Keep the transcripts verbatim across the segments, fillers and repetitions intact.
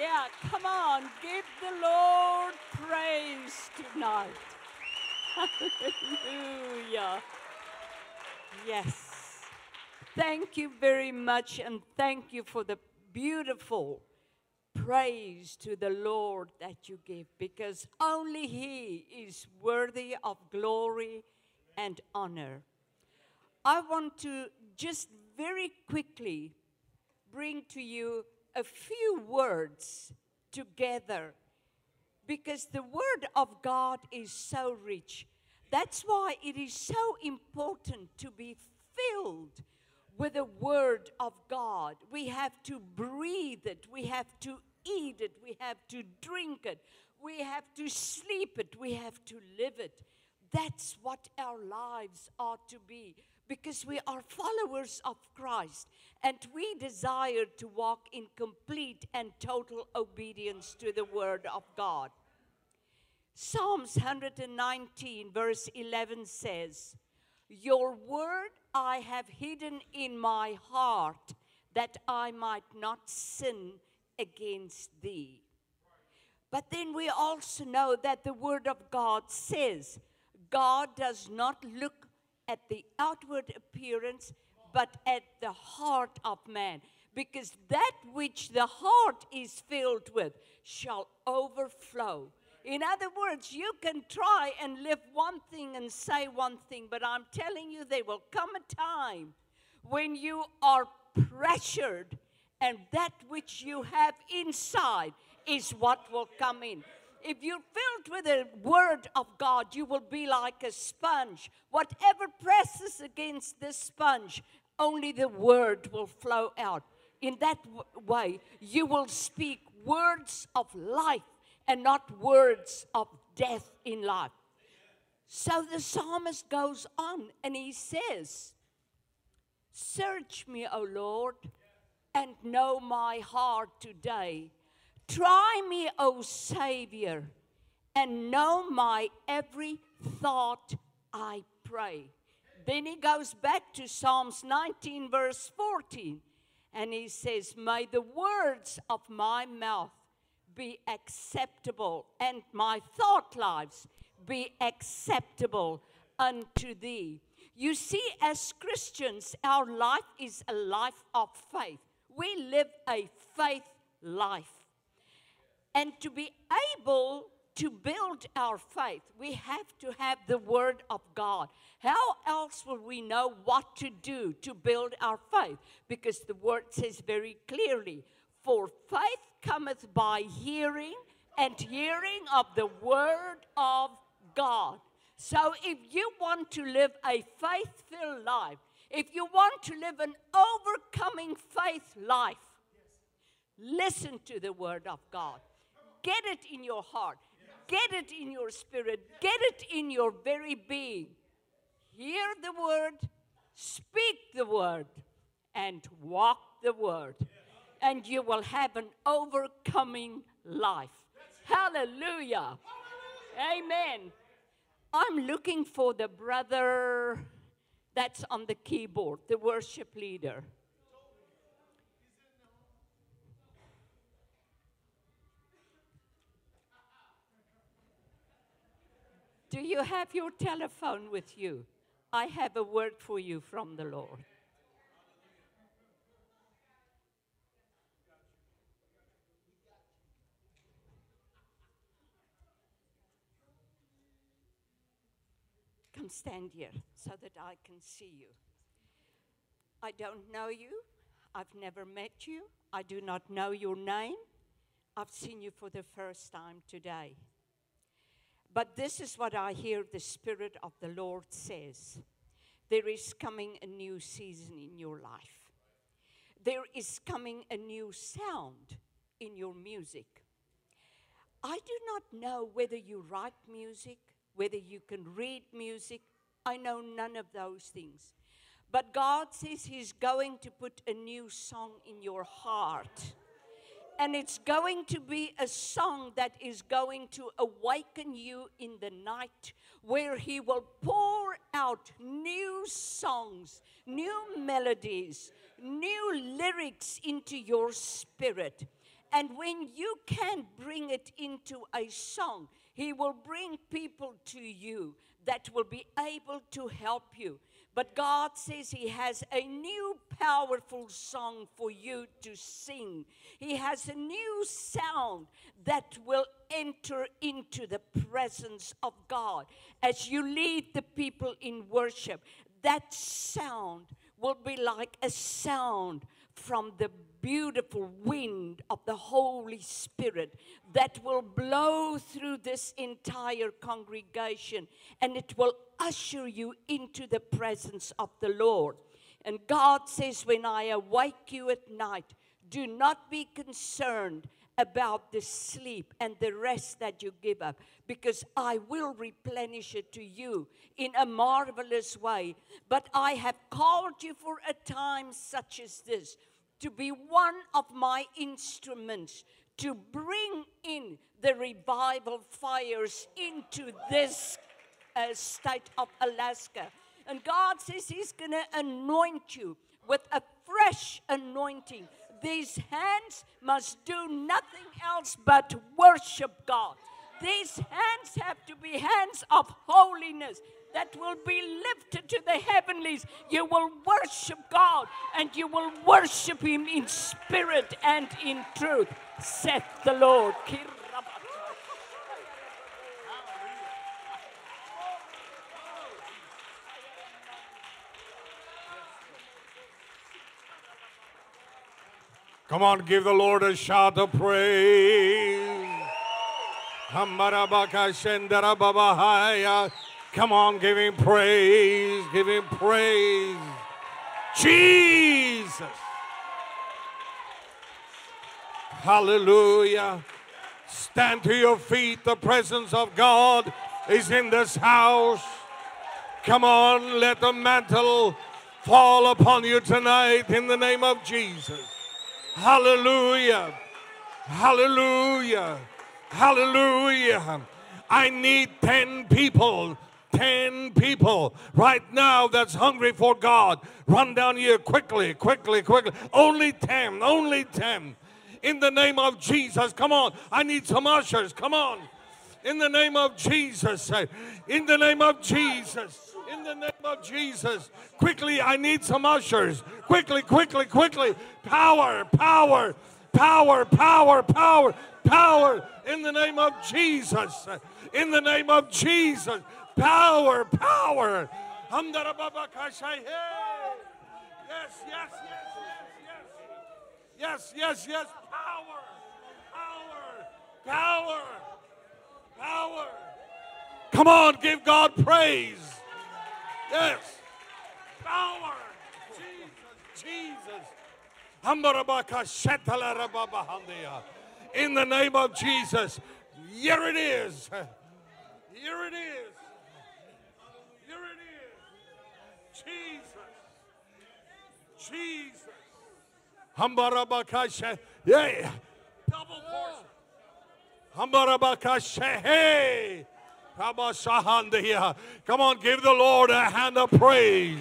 Yeah, come on, give the Lord praise tonight. Hallelujah. Yes. Thank you very much, and thank you for the beautiful praise to the Lord that you give, because only He is worthy of glory and honor. I want to just very quickly bring to you a few words together, because the Word of God is so rich. That's why it is so important to be filled with the Word of God. We have to breathe it. We have to eat it. We have to drink it. We have to sleep it. We have to live it. That's what our lives ought to be, because we are followers of Christ, and we desire to walk in complete and total obedience to the Word of God. Psalms one nineteen verse eleven says, "Your word I have hidden in my heart, that I might not sin against thee." But then we also know that the Word of God says, God does not look at the outward appearance, but at the heart of man, because that which the heart is filled with shall overflow. In other words, you can try and live one thing and say one thing, but I'm telling you, there will come a time when you are pressured, and that which you have inside is what will come in. If you're filled with the Word of God, you will be like a sponge. Whatever presses against this sponge, only the Word will flow out. In that way, you will speak words of life and not words of death in life. So the psalmist goes on and he says, "Search me, O Lord, and know my heart today. Try me, O Savior, and know my every thought, I pray." Then he goes back to Psalms nineteen, verse fourteen, and he says, "May the words of my mouth be acceptable, and my thought lives be acceptable unto thee." You see, as Christians, our life is a life of faith. We live a faith life. And to be able to build our faith, we have to have the Word of God. How else will we know what to do to build our faith? Because the Word says very clearly, "For faith cometh by hearing, and hearing of the Word of God." So if you want to live a faith-filled life, if you want to live an overcoming faith life, listen to the Word of God. Get it in your heart. Get it in your spirit. Get it in your very being. Hear the Word, speak the Word, and walk the Word. And you will have an overcoming life. Hallelujah. Amen. I'm looking for the brother that's on the keyboard, the worship leader. Do you have your telephone with you? I have a word for you from the Lord. Come stand here so that I can see you. I don't know you. I've never met you. I do not know your name. I've seen you for the first time today. But this is what I hear the Spirit of the Lord says. There is coming a new season in your life. There is coming a new sound in your music. I do not know whether you write music, whether you can read music. I know none of those things. But God says He's going to put a new song in your heart. And it's going to be a song that is going to awaken you in the night, where He will pour out new songs, new melodies, new lyrics into your spirit. And when you can bring it into a song, he will bring people to you that will be able to help you. But God says he has a new powerful song for you to sing. He has a new sound that will enter into the presence of God. As you lead the people in worship, that sound will be like a sound from the beautiful wind of the Holy Spirit that will blow through this entire congregation, and it will usher you into the presence of the Lord. And God says, when I awake you at night, do not be concerned about the sleep and the rest that you give up, because I will replenish it to you in a marvelous way. But I have called you for a time such as this, to be one of my instruments, to bring in the revival fires into this uh, state of Alaska. And God says he's going to anoint you with a fresh anointing. These hands must do nothing else but worship God. These hands have to be hands of holiness that will be lifted to the heavenlies. You will worship God, and you will worship him in spirit and in truth, saith the Lord. Come on, give the Lord a shout of praise. Come on, give him praise, give him praise. Jesus. Hallelujah. Stand to your feet. The presence of God is in this house. Come on, let the mantle fall upon you tonight in the name of Jesus. Hallelujah, hallelujah, hallelujah. I need ten people, ten people right now that's hungry for God. Run down here quickly, quickly, quickly. Only ten, only ten. In the name of Jesus, come on. I need some ushers, come on. In the name of Jesus, in the name of Jesus, in the name of Jesus. Quickly, I need some ushers. Quickly, quickly, quickly. Power, power, power, power, power, power. In the name of Jesus. In the name of Jesus. Power, power. Yes, yes, yes, yes, yes. Yes, yes, yes. Power, power, power, power. Come on, give God praise. Yes. Power. Jesus. In the name of Jesus. Here it is. Here it is. Here it is. Jesus. Jesus. Yeah. Double portion. Come on, give the Lord a hand of praise.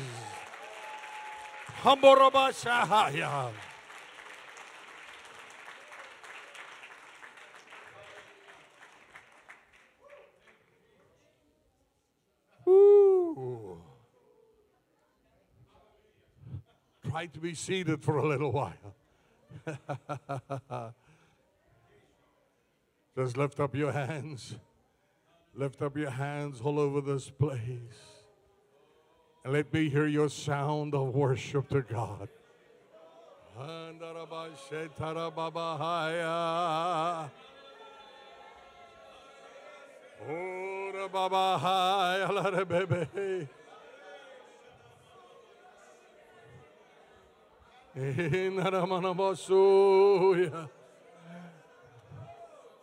Ooh. Try to be seated for a little while. Just lift up your hands. Lift up your hands all over this place. And let me hear your sound of worship to God.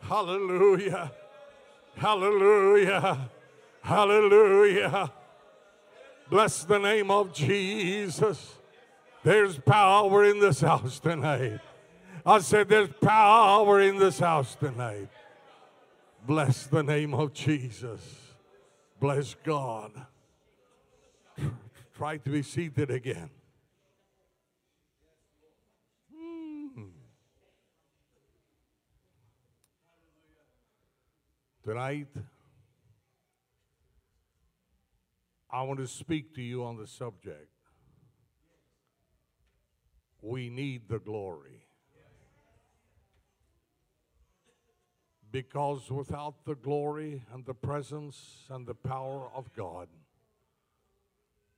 Hallelujah, hallelujah, hallelujah. Bless the name of Jesus. There's power in this house tonight. I said there's power in this house tonight. Bless the name of Jesus. Bless God. Try to be seated again. Tonight, I want to speak to you on the subject. We need the glory. Because without the glory and the presence and the power of God,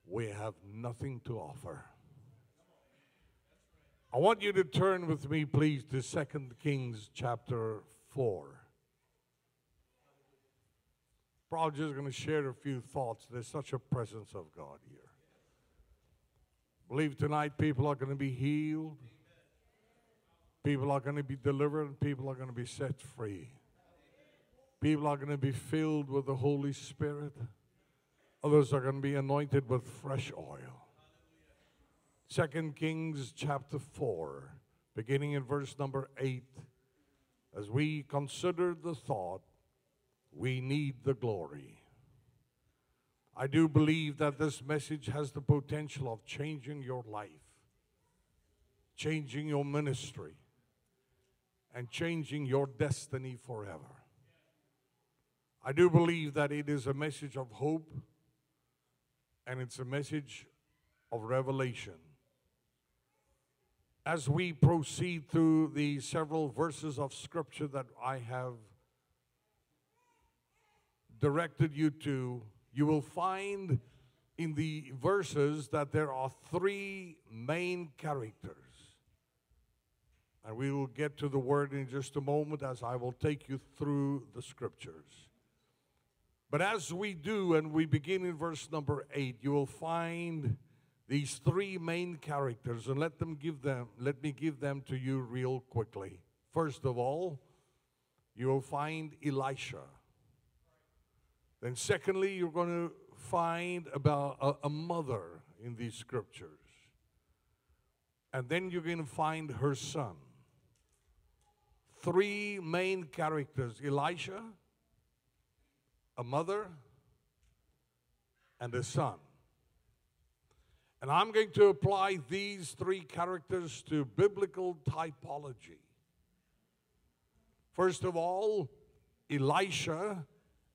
we have nothing to offer. I want you to turn with me, please, to Second Kings chapter four. Probably just going to share a few thoughts. There's such a presence of God here. I believe tonight people are going to be healed. People are going to be delivered, and people are going to be set free. People are going to be filled with the Holy Spirit. Others are going to be anointed with fresh oil. Second Kings chapter four, beginning in verse number eight, as we consider the thought, we need the glory. I do believe that this message has the potential of changing your life, changing your ministry, and changing your destiny forever. I do believe that it is a message of hope, and it's a message of revelation. As we proceed through the several verses of Scripture that I have directed you to, you will find in the verses that there are three main characters. And we will get to the word in just a moment as I will take you through the Scriptures. But as we do, and we begin in verse number eight, you will find these three main characters, and let them give them, let me give them to you real quickly. First of all, you will find Elisha. Then secondly, you're going to find about a, a mother in these Scriptures. And then you're going to find her son. Three main characters: Elisha, a mother, and a son. And I'm going to apply these three characters to biblical typology. First of all, Elisha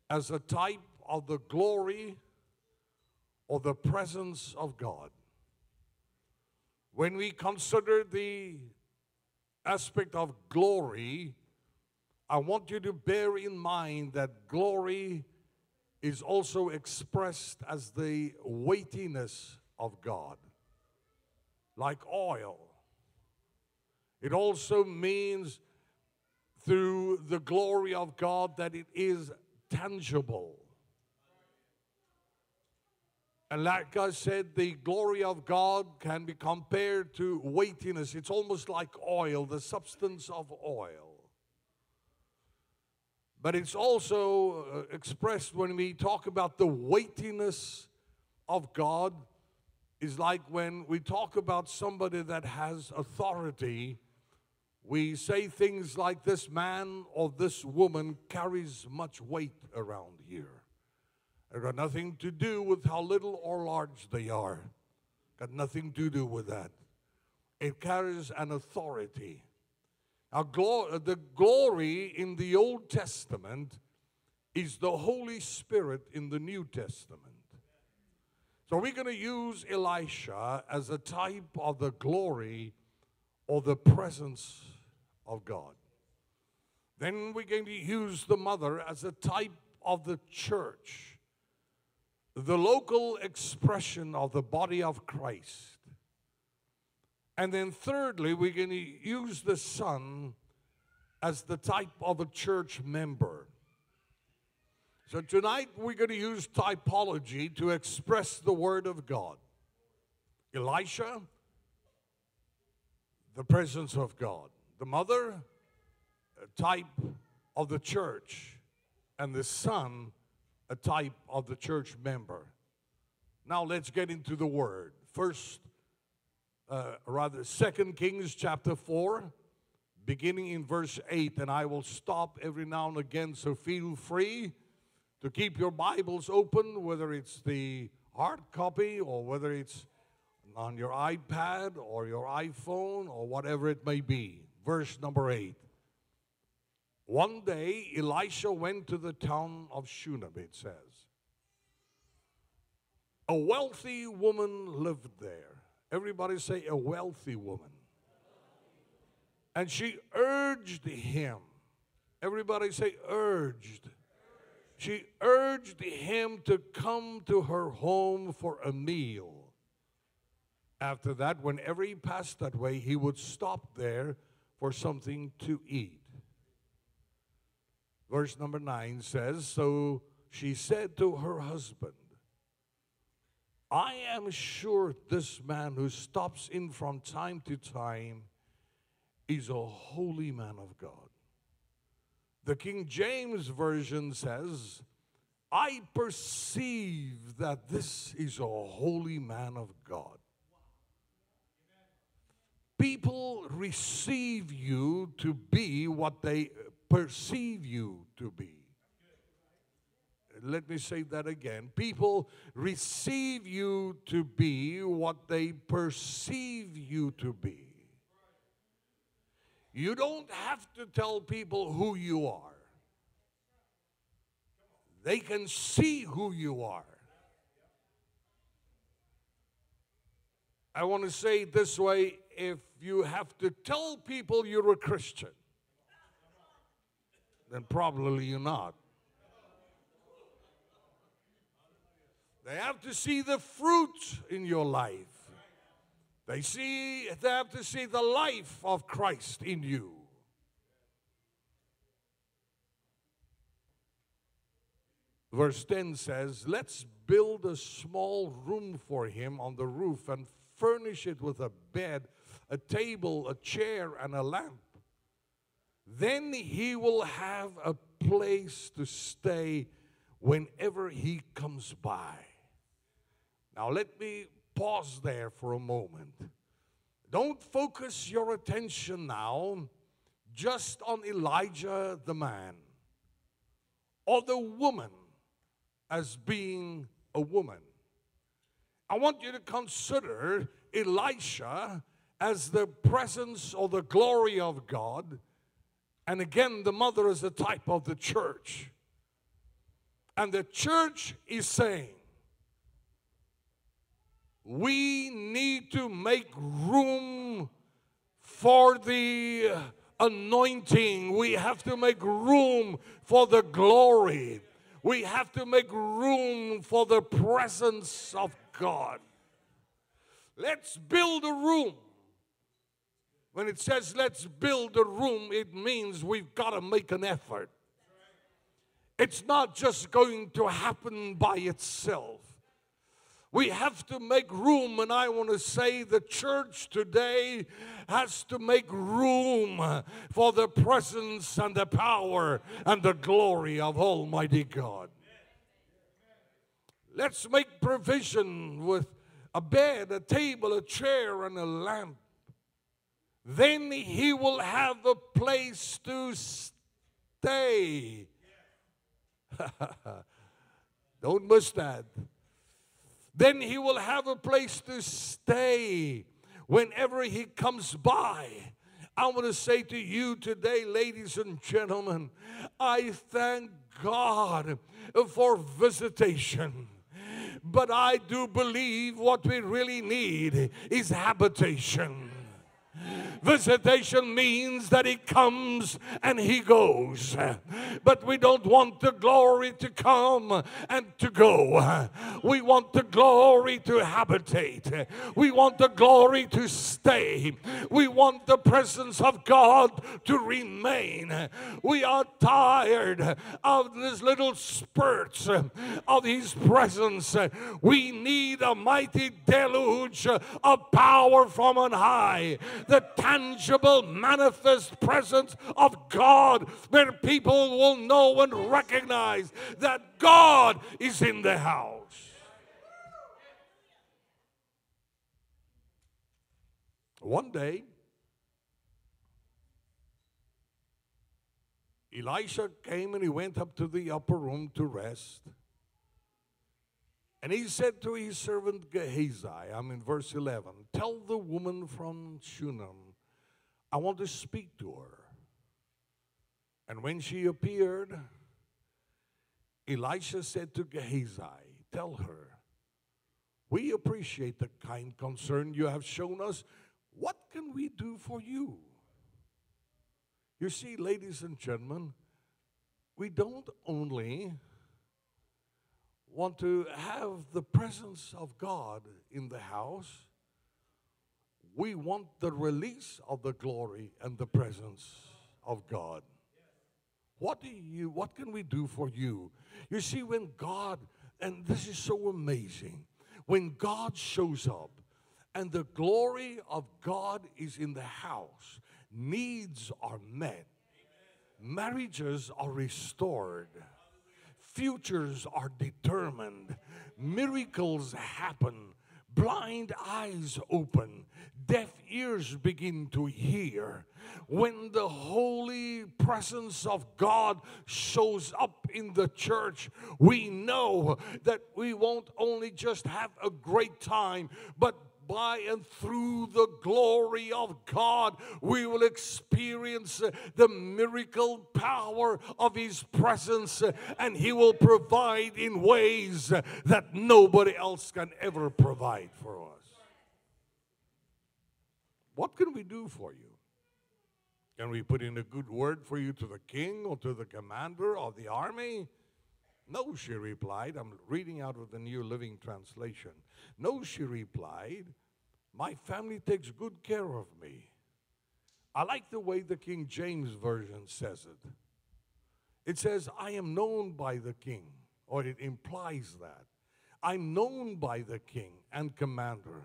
as a type of the glory or the presence of God. When we consider the aspect of glory, I want you to bear in mind that glory is also expressed as the weightiness of God, like oil. It also means through the glory of God that it is tangible. And like I said, the glory of God can be compared to weightiness. It's almost like oil, the substance of oil. But it's also expressed when we talk about the weightiness of God, is like when we talk about somebody that has authority, we say things like, this man or this woman carries much weight around here. It got nothing to do with how little or large they are. Got nothing to do with that. It carries an authority. Now, glo- the glory in the Old Testament is the Holy Spirit in the New Testament. So we're going to use Elisha as a type of the glory or the presence of God. Then we're going to use the mother as a type of the church, the local expression of the body of Christ. And then thirdly, we're going to use the son as the type of a church member. So tonight we're going to use typology to express the word of God. Elisha, the presence of God. The mother, a type of the church. And the son, a type of the church member. Now let's get into the word. First, Uh, rather, Second Kings chapter four, beginning in verse eight, and I will stop every now and again, so feel free to keep your Bibles open, whether it's the hard copy or whether it's on your iPad or your iPhone or whatever it may be. Verse number eight. One day, Elisha went to the town of Shunem, it says. A wealthy woman lived there. Everybody say, a wealthy woman. And she urged him. Everybody say, urged. She urged him to come to her home for a meal. After that, whenever he passed that way, he would stop there for something to eat. Verse number nine says, so she said to her husband, I am sure this man who stops in from time to time is a holy man of God. The King James Version says, I perceive that this is a holy man of God. People receive you to be what they perceive you to be. Let me say that again. People receive you to be what they perceive you to be. You don't have to tell people who you are. They can see who you are. I want to say it this way. If you have to tell people you're a Christian, then probably you're not. They have to see the fruit in your life. They see, they have to see the life of Christ in you. Verse ten says, let's build a small room for him on the roof and furnish it with a bed, a table, a chair, and a lamp. Then he will have a place to stay whenever he comes by. Now let me pause there for a moment. Don't focus your attention now just on Elijah the man or the woman as being a woman. I want you to consider Elisha as the presence or the glory of God. And again, the mother is a type of the church. And the church is saying, we need to make room for the anointing. We have to make room for the glory. We have to make room for the presence of God. Let's build a room. When it says let's build a room, it means we've got to make an effort. It's not just going to happen by itself. We have to make room, and I want to say the church today has to make room for the presence and the power and the glory of Almighty God. Let's make provision with a bed, a table, a chair, and a lamp. Then he will have a place to stay. Don't miss that. Then he will have a place to stay whenever he comes by. I want to say to you today, ladies and gentlemen, I thank God for visitation. But I do believe what we really need is habitation. Visitation means that he comes and he goes. But we don't want the glory to come and to go. We want the glory to habitate. We want the glory to stay. We want the presence of God to remain. We are tired of these little spurts of his presence. We need a mighty deluge of power from on high. The tangible, manifest presence of God, where people will know and recognize that God is in the house. One day, Elisha came and he went up to the upper room to rest. And he said to his servant Gehazi, I'm in verse eleven, tell the woman from Shunem, I want to speak to her. And when she appeared, Elisha said to Gehazi, tell her, we appreciate the kind concern you have shown us. What can we do for you? You see, ladies and gentlemen, we don't only want to have the presence of God in the house. We want the release of the glory and the presence of God. What do you, what can we do for you? You see, when God, and this is so amazing, when God shows up and the glory of God is in the house, needs are met, amen. Marriages are restored, futures are determined, miracles happen, blind eyes open, deaf ears begin to hear. When the holy presence of God shows up in the church, we know that we won't only just have a great time, but by and through the glory of God, we will experience the miracle power of His presence, and He will provide in ways that nobody else can ever provide for us. What can we do for you? Can we put in a good word for you to the king or to the commander of the army? No, she replied. I'm reading out of the New Living Translation. No, she replied, my family takes good care of me. I like the way the King James Version says it. It says, I am known by the king, or it implies that. I'm known by the king and commander.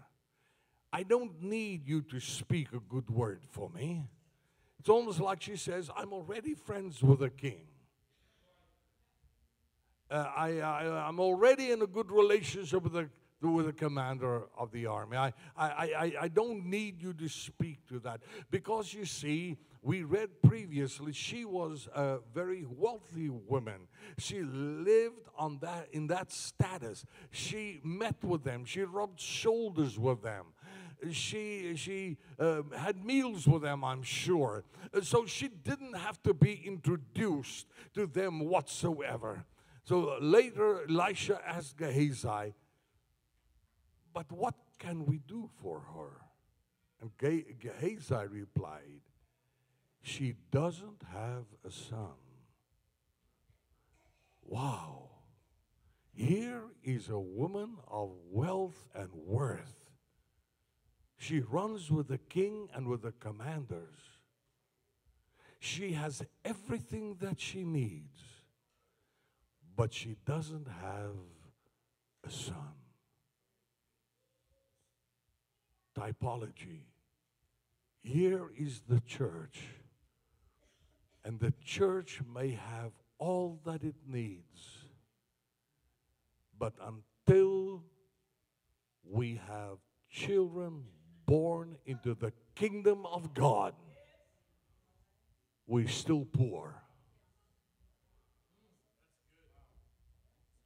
I don't need you to speak a good word for me. It's almost like she says, I'm already friends with the king. Uh, I, I, I'm already in a good relationship with the, with the commander of the army. I, I, I, I don't need you to speak to that. Because you see, we read previously, she was a very wealthy woman. She lived on that, in that status. She met with them. She rubbed shoulders with them. She, she uh, had meals with them, I'm sure. So she didn't have to be introduced to them whatsoever. So later, Elisha asked Gehazi, but what can we do for her? And Ge- Gehazi replied, she doesn't have a son. Wow. Here is a woman of wealth and worth. She runs with the king and with the commanders. She has everything that she needs. But she doesn't have a son. Typology. Here is the church, and the church may have all that it needs, but until we have children born into the kingdom of God, we're still poor.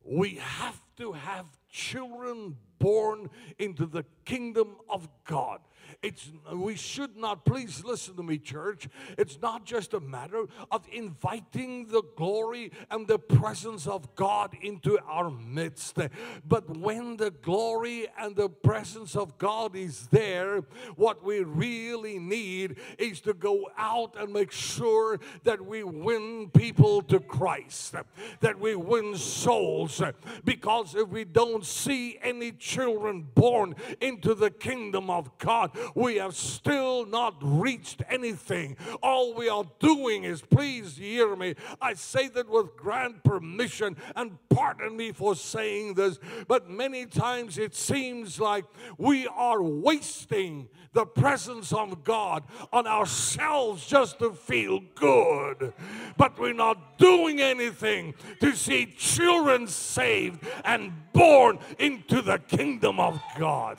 We have to have children born into the kingdom of God. It's, we should not, please listen to me, church. It's not just a matter of inviting the glory and the presence of God into our midst. But when the glory and the presence of God is there, what we really need is to go out and make sure that we win people to Christ, that we win souls. Because if we don't see any children born into the kingdom of God, we have still not reached anything. All we are doing is, please hear me, I say that with grand permission, and pardon me for saying this, but many times it seems like we are wasting the presence of God on ourselves just to feel good, but we're not doing anything to see children saved and born into the kingdom of God.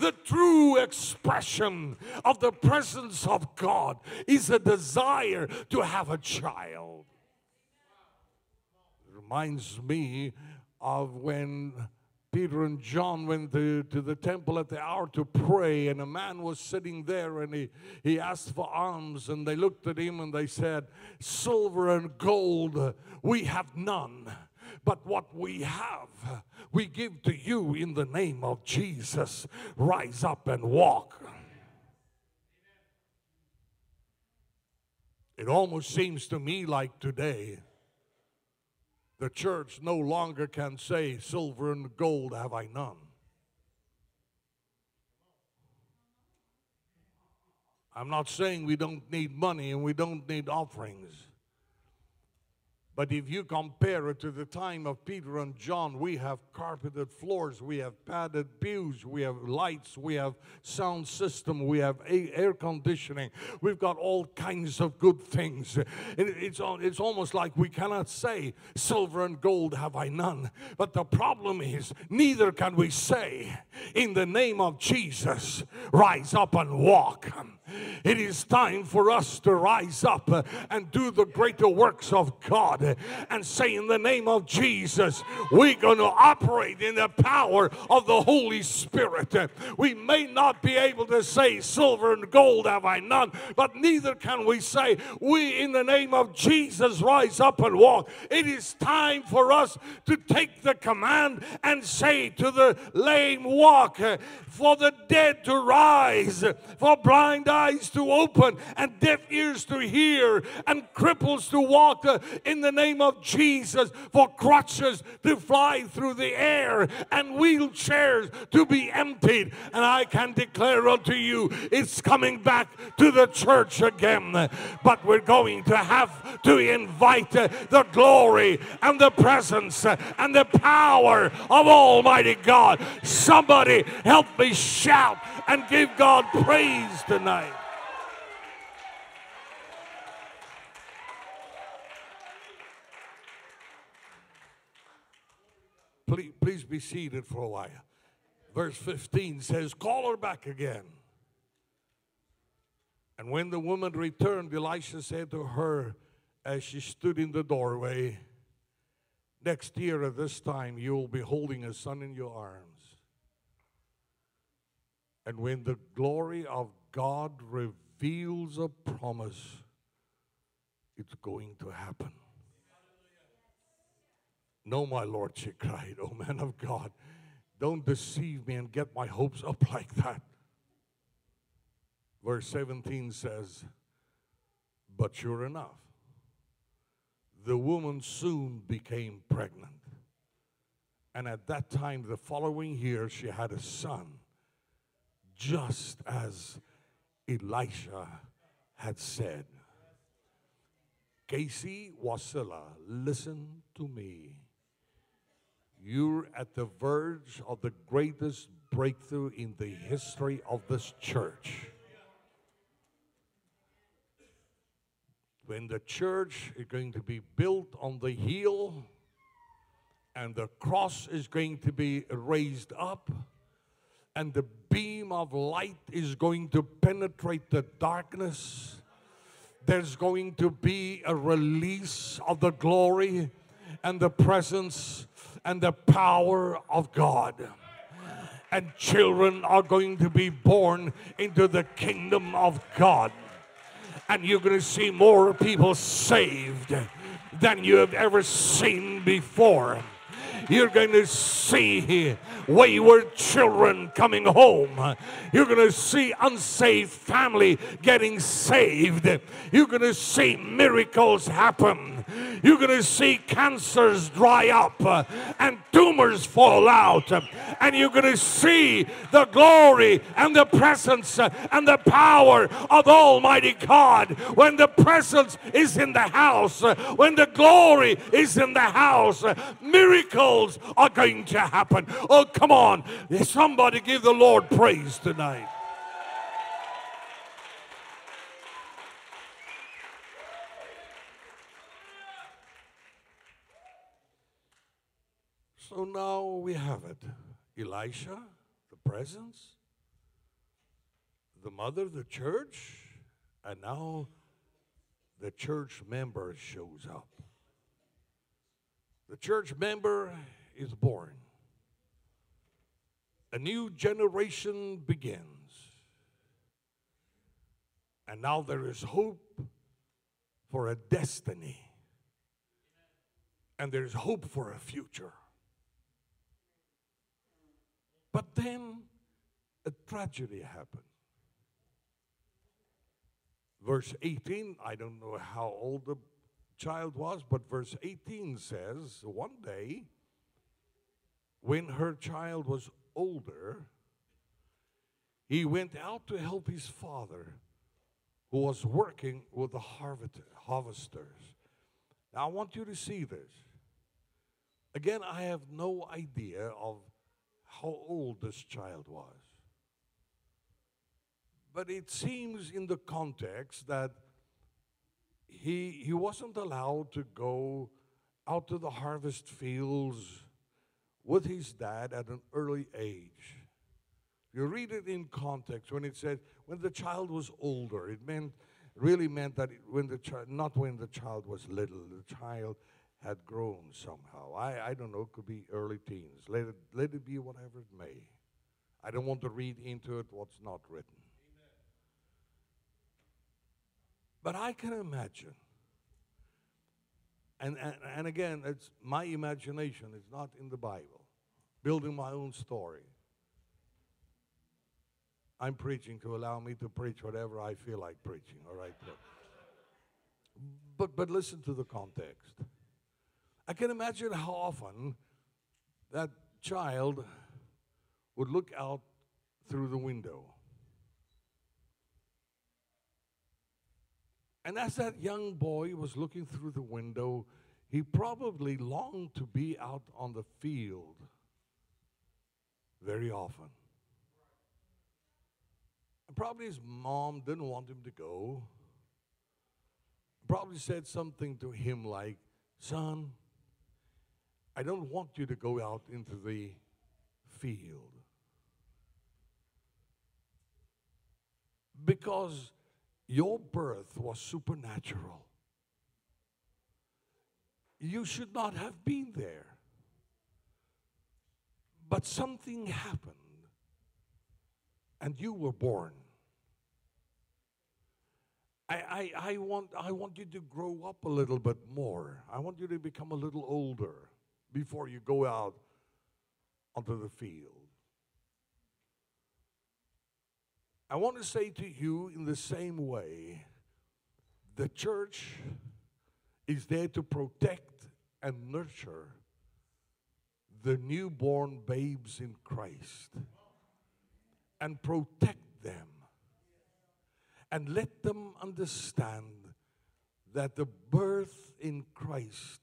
The true expression of the presence of God is a desire to have a child. It reminds me of when Peter and John went to, to the temple at the hour to pray, and a man was sitting there, and he, he asked for alms, and they looked at him, and they said, "Silver and gold we have none, but what we have we give to you in the name of Jesus. Rise up and walk." It almost seems to me like today, the church no longer can say, "Silver and gold have I none." I'm not saying we don't need money and we don't need offerings. But if you compare it to the time of Peter and John, we have carpeted floors, we have padded pews, we have lights, we have sound system, we have air conditioning, we've got all kinds of good things. It's, it's almost like we cannot say, "Silver and gold have I none." But the problem is, neither can we say, "In the name of Jesus, rise up and walk." It is time for us to rise up and do the greater works of God and say, "In the name of Jesus, we're going to operate in the power of the Holy Spirit." We may not be able to say, "Silver and gold have I none," but neither can we say, "We in the name of Jesus rise up and walk." It is time for us to take the command and say to the lame, "Walk," for the dead to rise, for blind eyes to open, and deaf ears to hear, and cripples to walk uh, in the name of Jesus, for crutches to fly through the air, and wheelchairs to be emptied. And I can declare unto you, it's coming back to the church again. But we're going to have to invite uh, the glory and the presence uh, and the power of Almighty God. Somebody help me shout and give God praise tonight. Please, please be seated for a while. Verse fifteen says, "Call her back again." And when the woman returned, Elisha said to her as she stood in the doorway, "Next year at this time you will be holding a son in your arms." And when the glory of God reveals a promise, it's going to happen. "No, my Lord," she cried, "O man of God, don't deceive me and get my hopes up like that." Verse seventeen says, "But sure enough, the woman soon became pregnant. And at that time, the following year, she had a son, just as Elisha had said." Casey Wasilla, listen to me. You're at the verge of the greatest breakthrough in the history of this church. When the church is going to be built on the hill, and the cross is going to be raised up, and the beam of light is going to penetrate the darkness, there's going to be a release of the glory and the presence and the power of God. And children are going to be born into the kingdom of God. And you're going to see more people saved than you have ever seen before. You're going to see wayward children coming home. You're going to see unsaved family getting saved. You're going to see miracles happen. You're going to see cancers dry up and tumors fall out. And you're going to see the glory and the presence and the power of Almighty God. When the presence is in the house, when the glory is in the house, miracles are going to happen. Oh, come on. Somebody give the Lord praise tonight. So now we have it. Elisha, the presence, the mother, the church, and now the church member shows up. The church member is born. a new generation begins. And now there is hope for a destiny. And there is hope for a future. But then a tragedy happened. Verse eighteen, I don't know how old the child was, but verse eighteen says, one day, when her child was older, he went out to help his father, who was working with the harvesters. Now, I want you to see this. Again, I have no idea of how old this child was. But it seems in the context that he, he wasn't allowed to go out to the harvest fields with his dad at an early age. You read it in context when it said, when the child was older, it meant, really meant that it, when the child, not when the child was little, the child had grown somehow. I, I don't know, it could be early teens. Let it, let it be whatever it may. I don't want to read into it what's not written. But I can imagine, and, and, and again, it's my imagination, it's not in the Bible, building my own story. I'm preaching to allow me to preach whatever I feel like preaching, all right? But, but listen to the context. I can imagine how often that child would look out through the window. And as that young boy was looking through the window, he probably longed to be out on the field very often. Probably his mom didn't want him to go. Probably said something to him like, son, I don't want you to go out into the field. Because your birth was supernatural. You should not have been there. But something happened, and you were born. I, I, I, want, I want you to grow up a little bit more. I want you to become a little older before you go out onto the field. I want to say to you in the same way, the church is there to protect and nurture the newborn babes in Christ and protect them and let them understand that the birth in Christ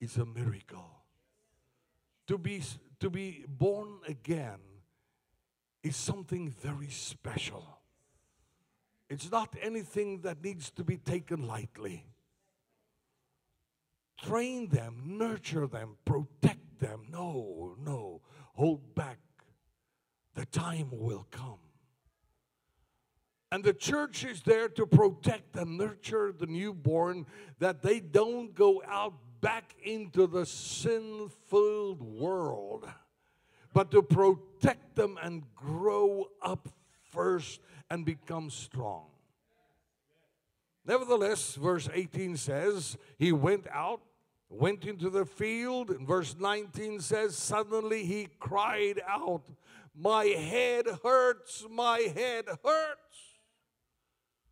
is a miracle. To be, to be born again is something very special. It's not anything that needs to be taken lightly. Train them, nurture them, protect them. No, no, hold back. The time will come. And the church is there to protect and nurture the newborn that they don't go out back into the sin-filled world, but to protect them and grow up first and become strong. Nevertheless, verse eighteen says, he went out, went into the field. And verse nineteen says, suddenly he cried out, my head hurts, my head hurts.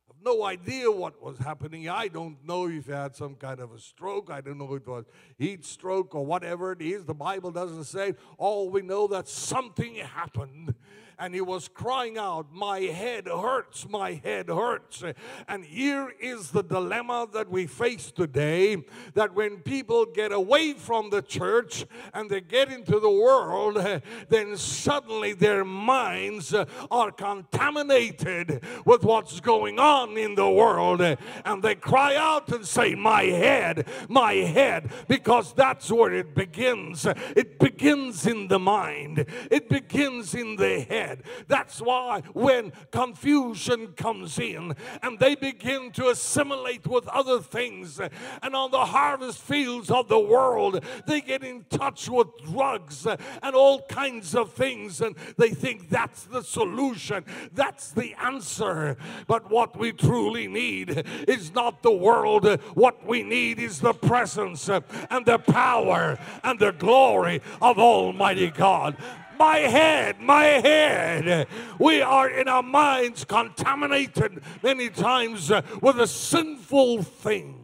I have no idea what was happening. I don't know if he had some kind of a stroke. I don't know if it was heat stroke or whatever it is. The Bible doesn't say. All we know that something happened. And he was crying out, my head hurts, my head hurts. And here is the dilemma that we face today, that when people get away from the church and they get into the world, then suddenly their minds are contaminated with what's going on in the world. And they cry out and say, my head, my head, because that's where it begins. It begins in the mind. It begins in the head. head. That's why when confusion comes in and they begin to assimilate with other things, and on the harvest fields of the world, they get in touch with drugs and all kinds of things, and they think that's the solution, that's the answer. But what we truly need is not the world. What we need is the presence and the power and the glory of Almighty God. My head, my head. We are in our minds contaminated many times with the sinful things.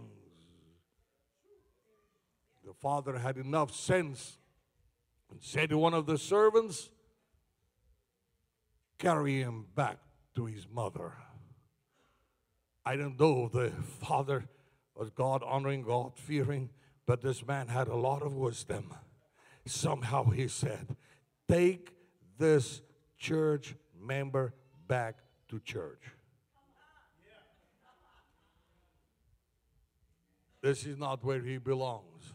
The father had enough sense and said to one of the servants, carry him back to his mother. I don't know if the father was God-honoring, God-fearing, but this man had a lot of wisdom. Somehow he said, take this church member back to church. This is not where he belongs.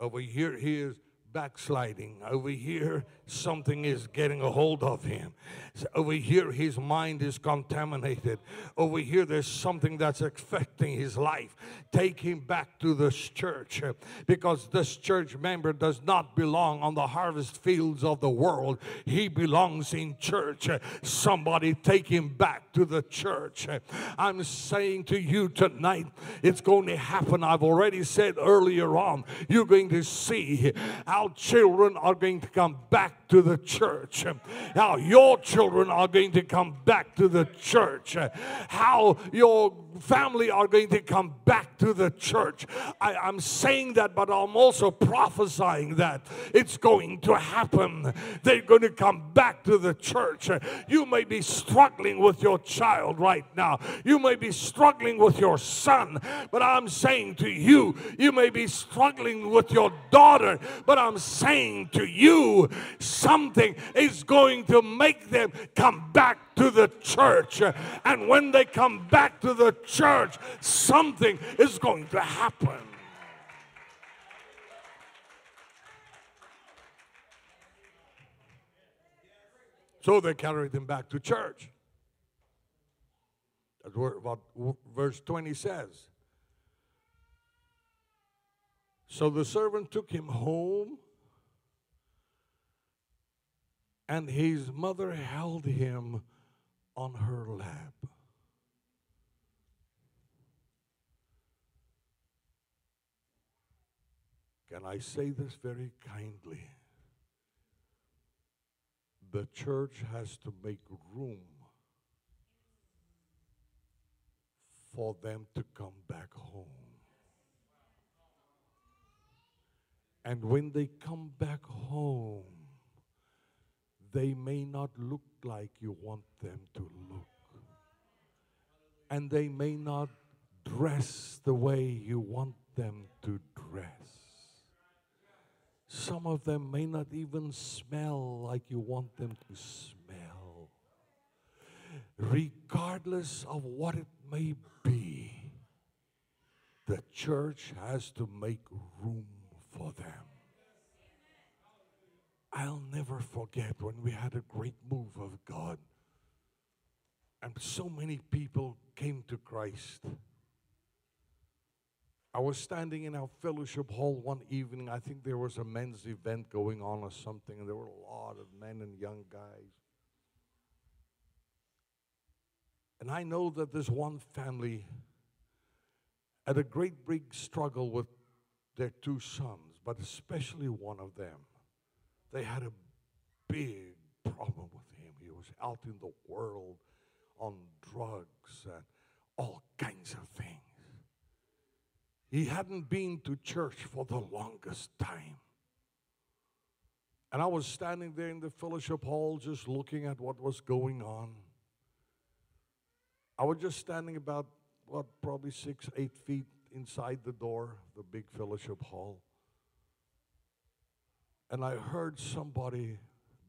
Over here he is backsliding. Over here something is getting a hold of him. Over here his mind is contaminated. Over here there's something that's affecting his life. Take him back to this church, because this church member does not belong on the harvest fields of the world. He belongs in church. Somebody take him back to the church. I'm saying to you tonight, it's going to happen. I've already said earlier on, you're going to see our children are going to come back to the church. How your children are going to come back to the church. How your family are going to come back to the church. I, I'm saying that, but I'm also prophesying that it's going to happen. They're going to come back to the church. You may be struggling with your child right now. You may be struggling with your son, but I'm saying to you, you may be struggling with your daughter, but I'm saying to you, something is going to make them come back to the church. And when they come back to the church, something is going to happen. So they carried them back to church. That's what verse twenty says. So the servant took him home, and his mother held him on her lap. Can I say this very kindly? The church has to make room for them to come back home. And when they come back home, they may not look like you want them to look. And they may not dress the way you want them to dress. Some of them may not even smell like you want them to smell. Regardless of what it may be, the church has to make room for them. I'll never forget when we had a great move of God and so many people came to Christ. I was standing in our fellowship hall one evening. I think there was a men's event going on or something, and there were a lot of men and young guys. And I know that this one family had a great big struggle with their two sons, but especially one of them. They had a big problem with him. He was out in the world on drugs and all kinds of things. He hadn't been to church for the longest time. And I was standing there in the fellowship hall just looking at what was going on. I was just standing about, what, probably six, eight feet inside the door, the big fellowship hall. And I heard somebody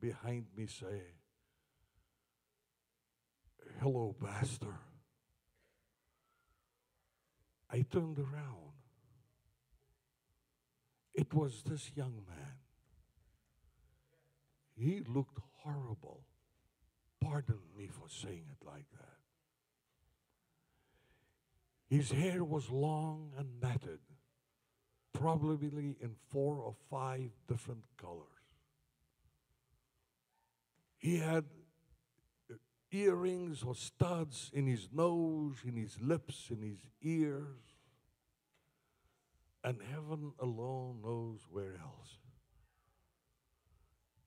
behind me say, hello, Pastor. I turned around. It was this young man. He looked horrible. Pardon me for saying it like that. His hair was long and matted, probably in four or five different colors. He had earrings or studs in his nose, in his lips, in his ears. And heaven alone knows where else.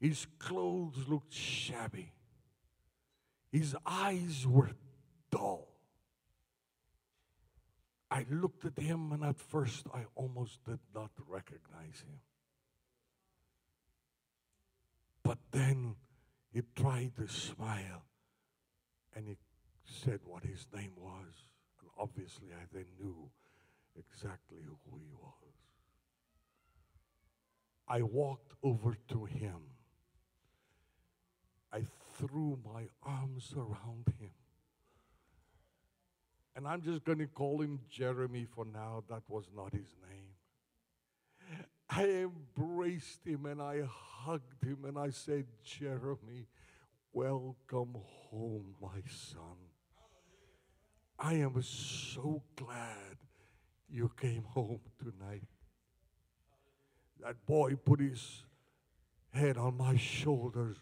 His clothes looked shabby. His eyes were dull. I looked at him, and at first I almost did not recognize him. But then he tried to smile, and he said what his name was. And obviously I then knew exactly who he was. I walked over to him. I threw my arms around him. And I'm just going to call him Jeremy for now. That was not his name. I embraced him and I hugged him and I said, Jeremy, welcome home, my son. I am so glad you came home tonight. That boy put his head on my shoulders,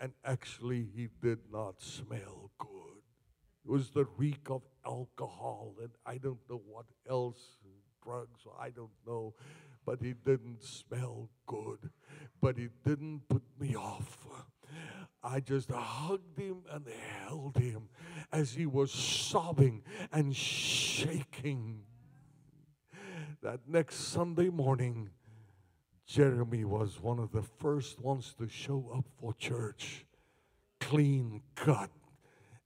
and actually he did not smell good. It was the reek of alcohol, and I don't know what else, drugs, I don't know, but he didn't smell good. But he didn't put me off. I just hugged him and held him as he was sobbing and shaking. That next Sunday morning, Jeremy was one of the first ones to show up for church, clean cut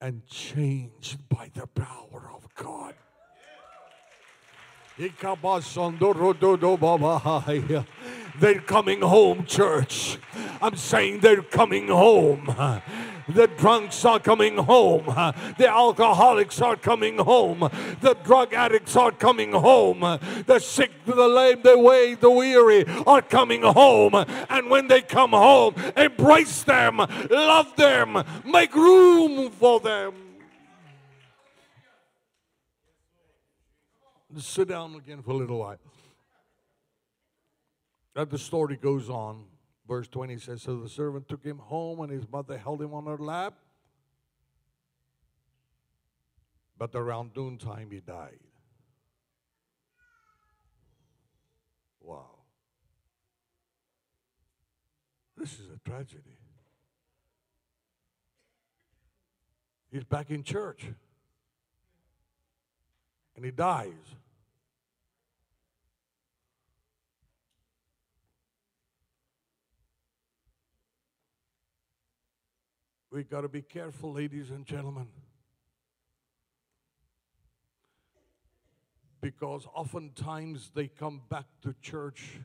and changed by the power of God. Yeah. They're coming home, church. I'm saying they're coming home. The drunks are coming home. The alcoholics are coming home. The drug addicts are coming home. The sick, the lame, the way, the weary are coming home. And when they come home, embrace them, love them, make room for them. Just sit down again for a little while. That the story goes on. Verse twenty says, so the servant took him home, and his mother held him on her lap. But around noontime, he died. Wow. This is a tragedy. He's back in church. And he dies. We've got to be careful, ladies and gentlemen. Because oftentimes they come back to church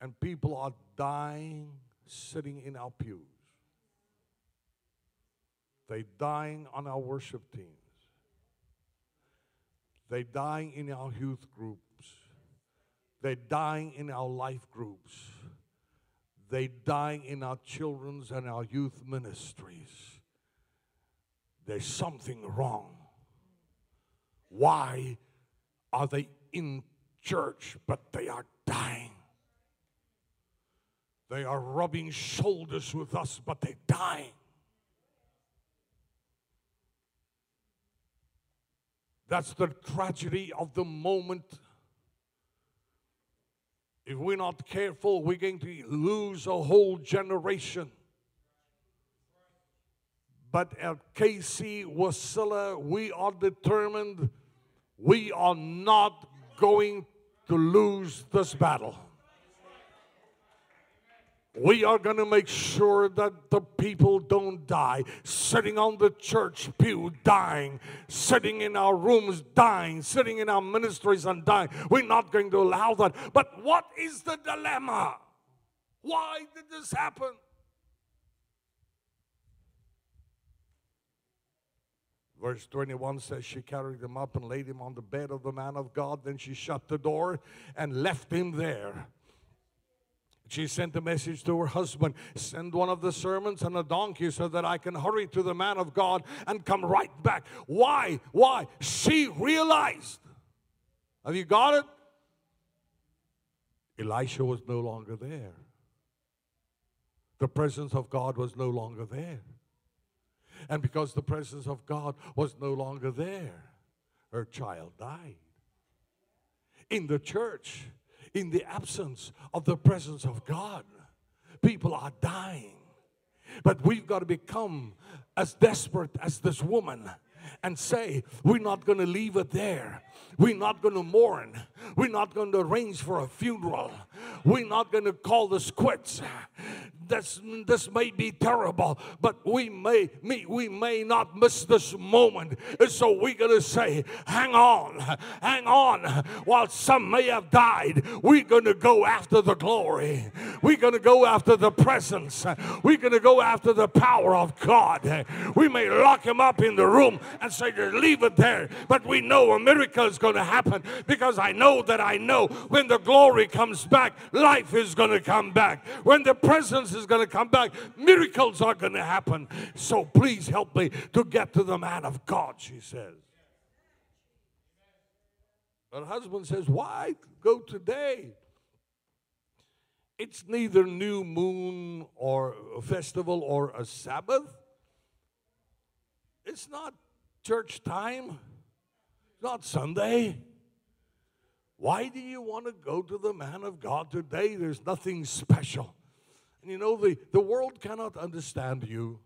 and people are dying sitting in our pews. They're dying on our worship teams. They're dying in our youth groups. They're dying in our life groups. They die in our children's and our youth ministries. There's something wrong. Why are they in church, but they are dying? They are rubbing shoulders with us, but they're dying. That's the tragedy of the moment. If we're not careful, we're going to lose a whole generation. But at K C Wasilla, we are determined we are not going to lose this battle. We are going to make sure that the people don't die, sitting on the church pew, dying, sitting in our rooms, dying, sitting in our ministries and dying. We're not going to allow that. But what is the dilemma? Why did this happen? Verse twenty-one says, she carried him up and laid him on the bed of the man of God. Then she shut the door and left him there. She sent a message to her husband, send one of the servants and a donkey so that I can hurry to the man of God and come right back. Why? Why? She realized. Have you got it? Elisha was no longer there. The presence of God was no longer there. And because the presence of God was no longer there, her child died. In the church, in the absence of the presence of God, people are dying. But we've got to become as desperate as this woman and say, we're not going to leave it there. We're not going to mourn. We're not going to arrange for a funeral. We're not going to call this quits. This, this may be terrible, but we may, we may not miss this moment. And so we're going to say, hang on, hang on. While some may have died, we're going to go after the glory. We're going to go after the presence. We're going to go after the power of God. We may lock him up in the room and say, just leave it there. But we know a miracle is going to happen, because I know that I know when the glory comes back, life is going to come back. When the presence is is going to come back, miracles are going to happen. So please help me to get to the man of God, she says. Her husband says, why go today? It's neither new moon or a festival or a Sabbath. It's not church time. It's not Sunday. Why do you want to go to the man of God today? There's nothing special. And you know, the, the world cannot understand you.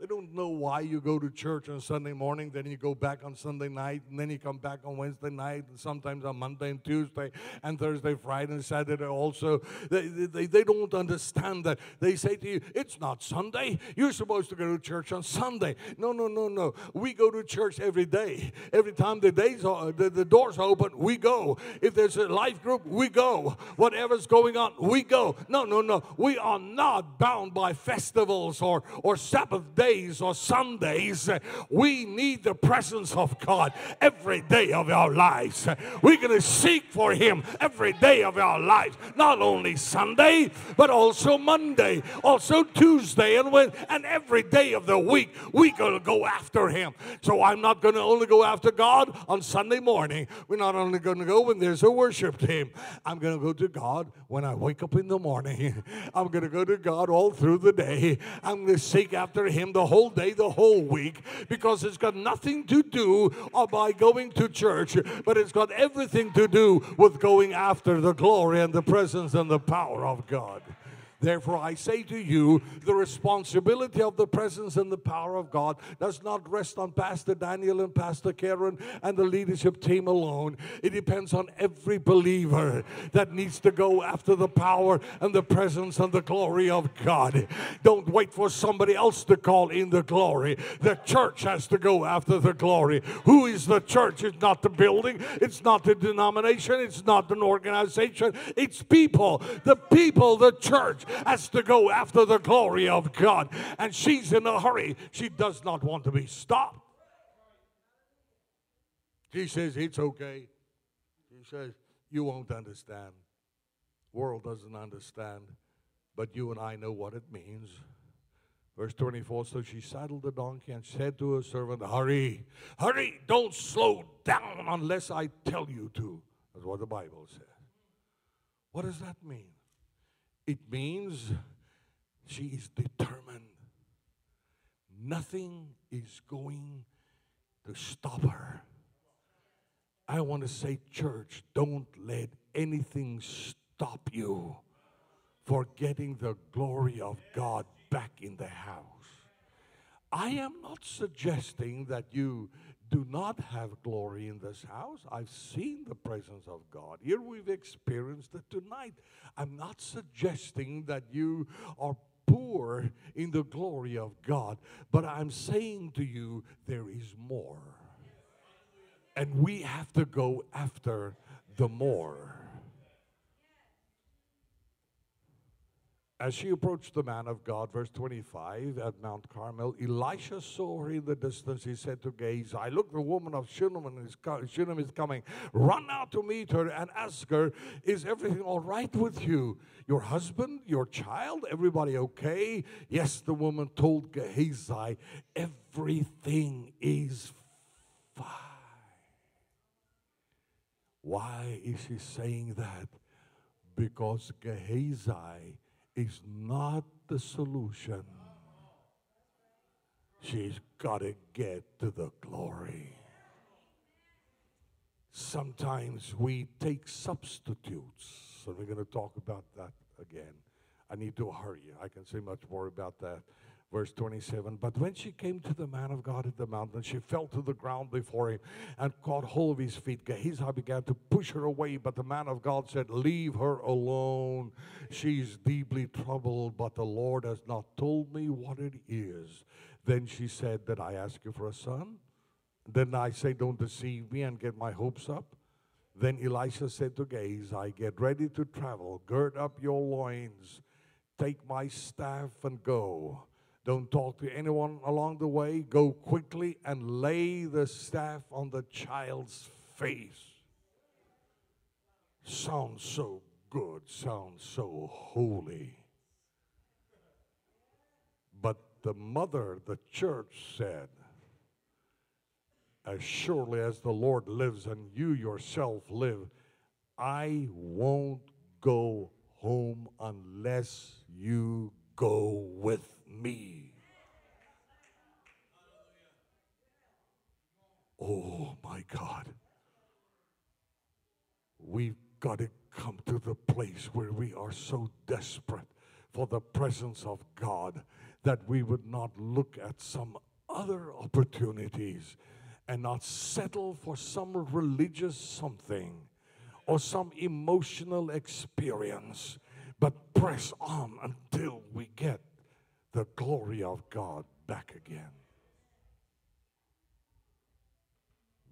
They don't know why you go to church on Sunday morning, then you go back on Sunday night, and then you come back on Wednesday night, and sometimes on Monday and Tuesday, and Thursday, Friday, and Saturday also. They, they, they don't understand that. They say to you, it's not Sunday. You're supposed to go to church on Sunday. No, no, no, no. We go to church every day. Every time the, days are, the, the doors are open, we go. If there's a life group, we go. Whatever's going on, we go. No, no, no. We are not bound by festivals or, or Sabbath days. Days or Sundays. We need the presence of God every day of our lives. We're going to seek for him every day of our lives, not only Sunday, but also Monday, also Tuesday, and when, and every day of the week we're going to go after him. So I'm not going to only go after God on Sunday morning. We're not only going to go when there's a worship team. I'm going to go to God when I wake up in the morning. I'm going to go to God all through the day. I'm going to seek after him the whole day, the whole week, because it's got nothing to do by going to church, but it's got everything to do with going after the glory and the presence and the power of God. Therefore, I say to you, the responsibility of the presence and the power of God does not rest on Pastor Daniel and Pastor Karen and the leadership team alone. It depends on every believer that needs to go after the power and the presence and the glory of God. Don't wait for somebody else to call in the glory. The church has to go after the glory. Who is the church? It's not the building. It's not the denomination. It's not an organization. It's people. The people, the church, has to go after the glory of God. And she's in a hurry. She does not want to be stopped. She says, it's okay. She says, you won't understand. World doesn't understand. But you and I know what it means. Verse twenty-four, so she saddled the donkey and said to her servant, hurry, hurry, don't slow down unless I tell you to. That's what the Bible says. What does that mean? It means she is determined. Nothing is going to stop her. I want to say, church, don't let anything stop you for getting the glory of God back in the house. I am not suggesting that you do not have glory in this house. I've seen the presence of God. Here we've experienced it tonight. I'm not suggesting that you are poor in the glory of God, but I'm saying to you, there is more. And we have to go after the more. As she approached the man of God, verse twenty-five, at Mount Carmel, Elisha saw her in the distance. He said to Gehazi, I look, the woman of Shunem is, Shunem is coming. Run out to meet her and ask her, is everything all right with you? Your husband, your child, everybody okay? Yes, the woman told Gehazi, everything is fine. Why is she saying that? Because Gehazi is not the solution. She's got to get to the glory. Sometimes we take substitutes, and we're going to talk about that again. I need to hurry. I can say much more about that. Verse twenty-seven, but when she came to the man of God at the mountain, she fell to the ground before him and caught hold of his feet. Gehazi began to push her away, but the man of God said, leave her alone. She's deeply troubled, but the Lord has not told me what it is. Then she said, did I ask you for a son? Then I say, don't deceive me and get my hopes up. Then Elisha said to Gehazi, get ready to travel. Gird up your loins. Take my staff and go. Don't talk to anyone along the way. Go quickly and lay the staff on the child's face. Sounds so good. Sounds so holy. But the mother, the church said, as surely as the Lord lives and you yourself live, I won't go home unless you go with me. Oh my God. We've got to come to the place where we are so desperate for the presence of God that we would not look at some other opportunities and not settle for some religious something or some emotional experience, but press on until we get the glory of God back again.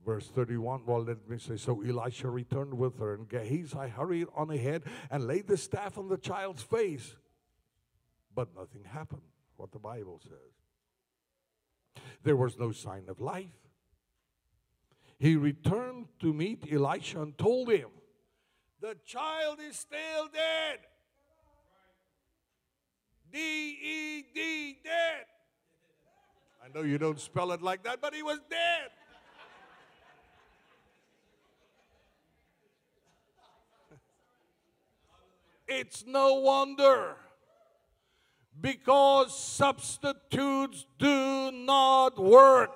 Verse thirty-one, well, let me say, so Elisha returned with her, and Gehazi hurried on ahead and laid the staff on the child's face. But nothing happened, what the Bible says. There was no sign of life. He returned to meet Elisha and told him, the child is still dead. D E D, dead. I know you don't spell it like that, but he was dead. It's no wonder, because substitutes do not work.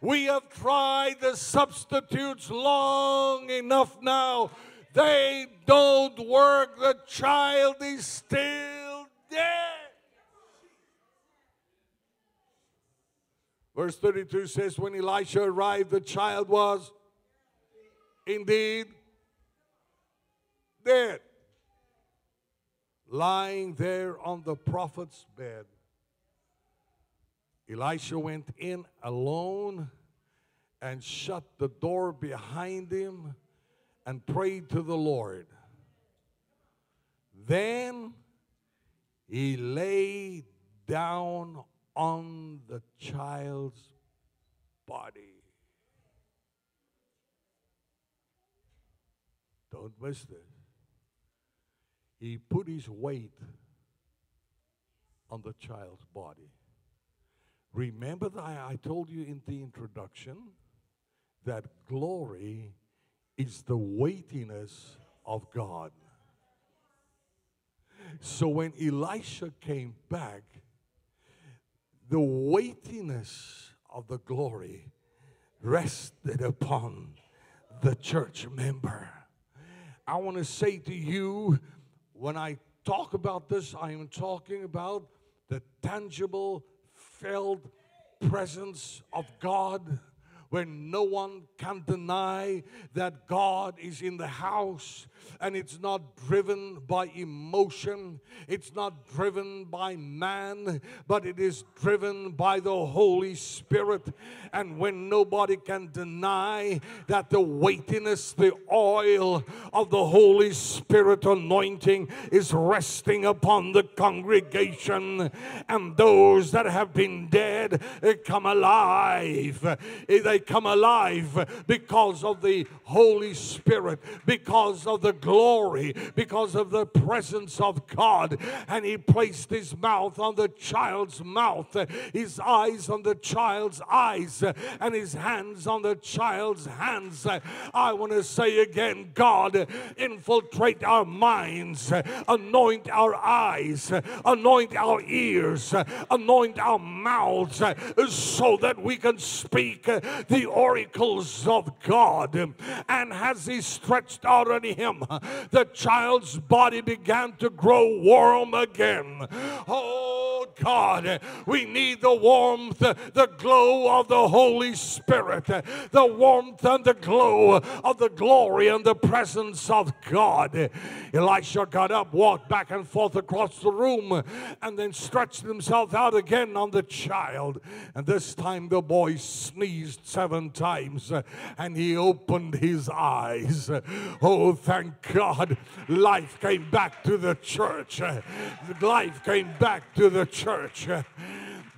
We have tried the substitutes long enough now. They don't work. The child is still dead. Verse thirty-two says, when Elisha arrived, the child was indeed dead, lying there on the prophet's bed. Elisha went in alone and shut the door behind him and prayed to the Lord. Then he lay down on the child's body. Don't miss this. He put his weight on the child's body. Remember that I told you in the introduction that glory is the weightiness of God. So when Elisha came back, the weightiness of the glory rested upon the church member. I want to say to you, when I talk about this, I am talking about the tangible, felt presence of God where no one can deny that God is in the house, and it's not driven by emotion, it's not driven by man, but it is driven by the Holy Spirit. And when nobody can deny that the weightiness, the oil of the Holy Spirit anointing is resting upon the congregation, and those that have been dead come alive. They come alive because of the Holy Spirit, because of the glory, because of the presence of God. And he placed his mouth on the child's mouth, his eyes on the child's eyes, and his hands on the child's hands. I want to say again, God, infiltrate our minds, anoint our eyes, anoint our ears, anoint our mouths, so that we can speak the oracles of God. And as he stretched out on him, the child's body began to grow warm again. Oh God, we need the warmth, the glow of the Holy Spirit, the warmth and the glow of the glory and the presence of God. Elisha got up, walked back and forth across the room, and then stretched himself out again on the child. And this time the boy sneezed seven times, and he opened his eyes. Oh, thank God, life came back to the church. Life came back to the church.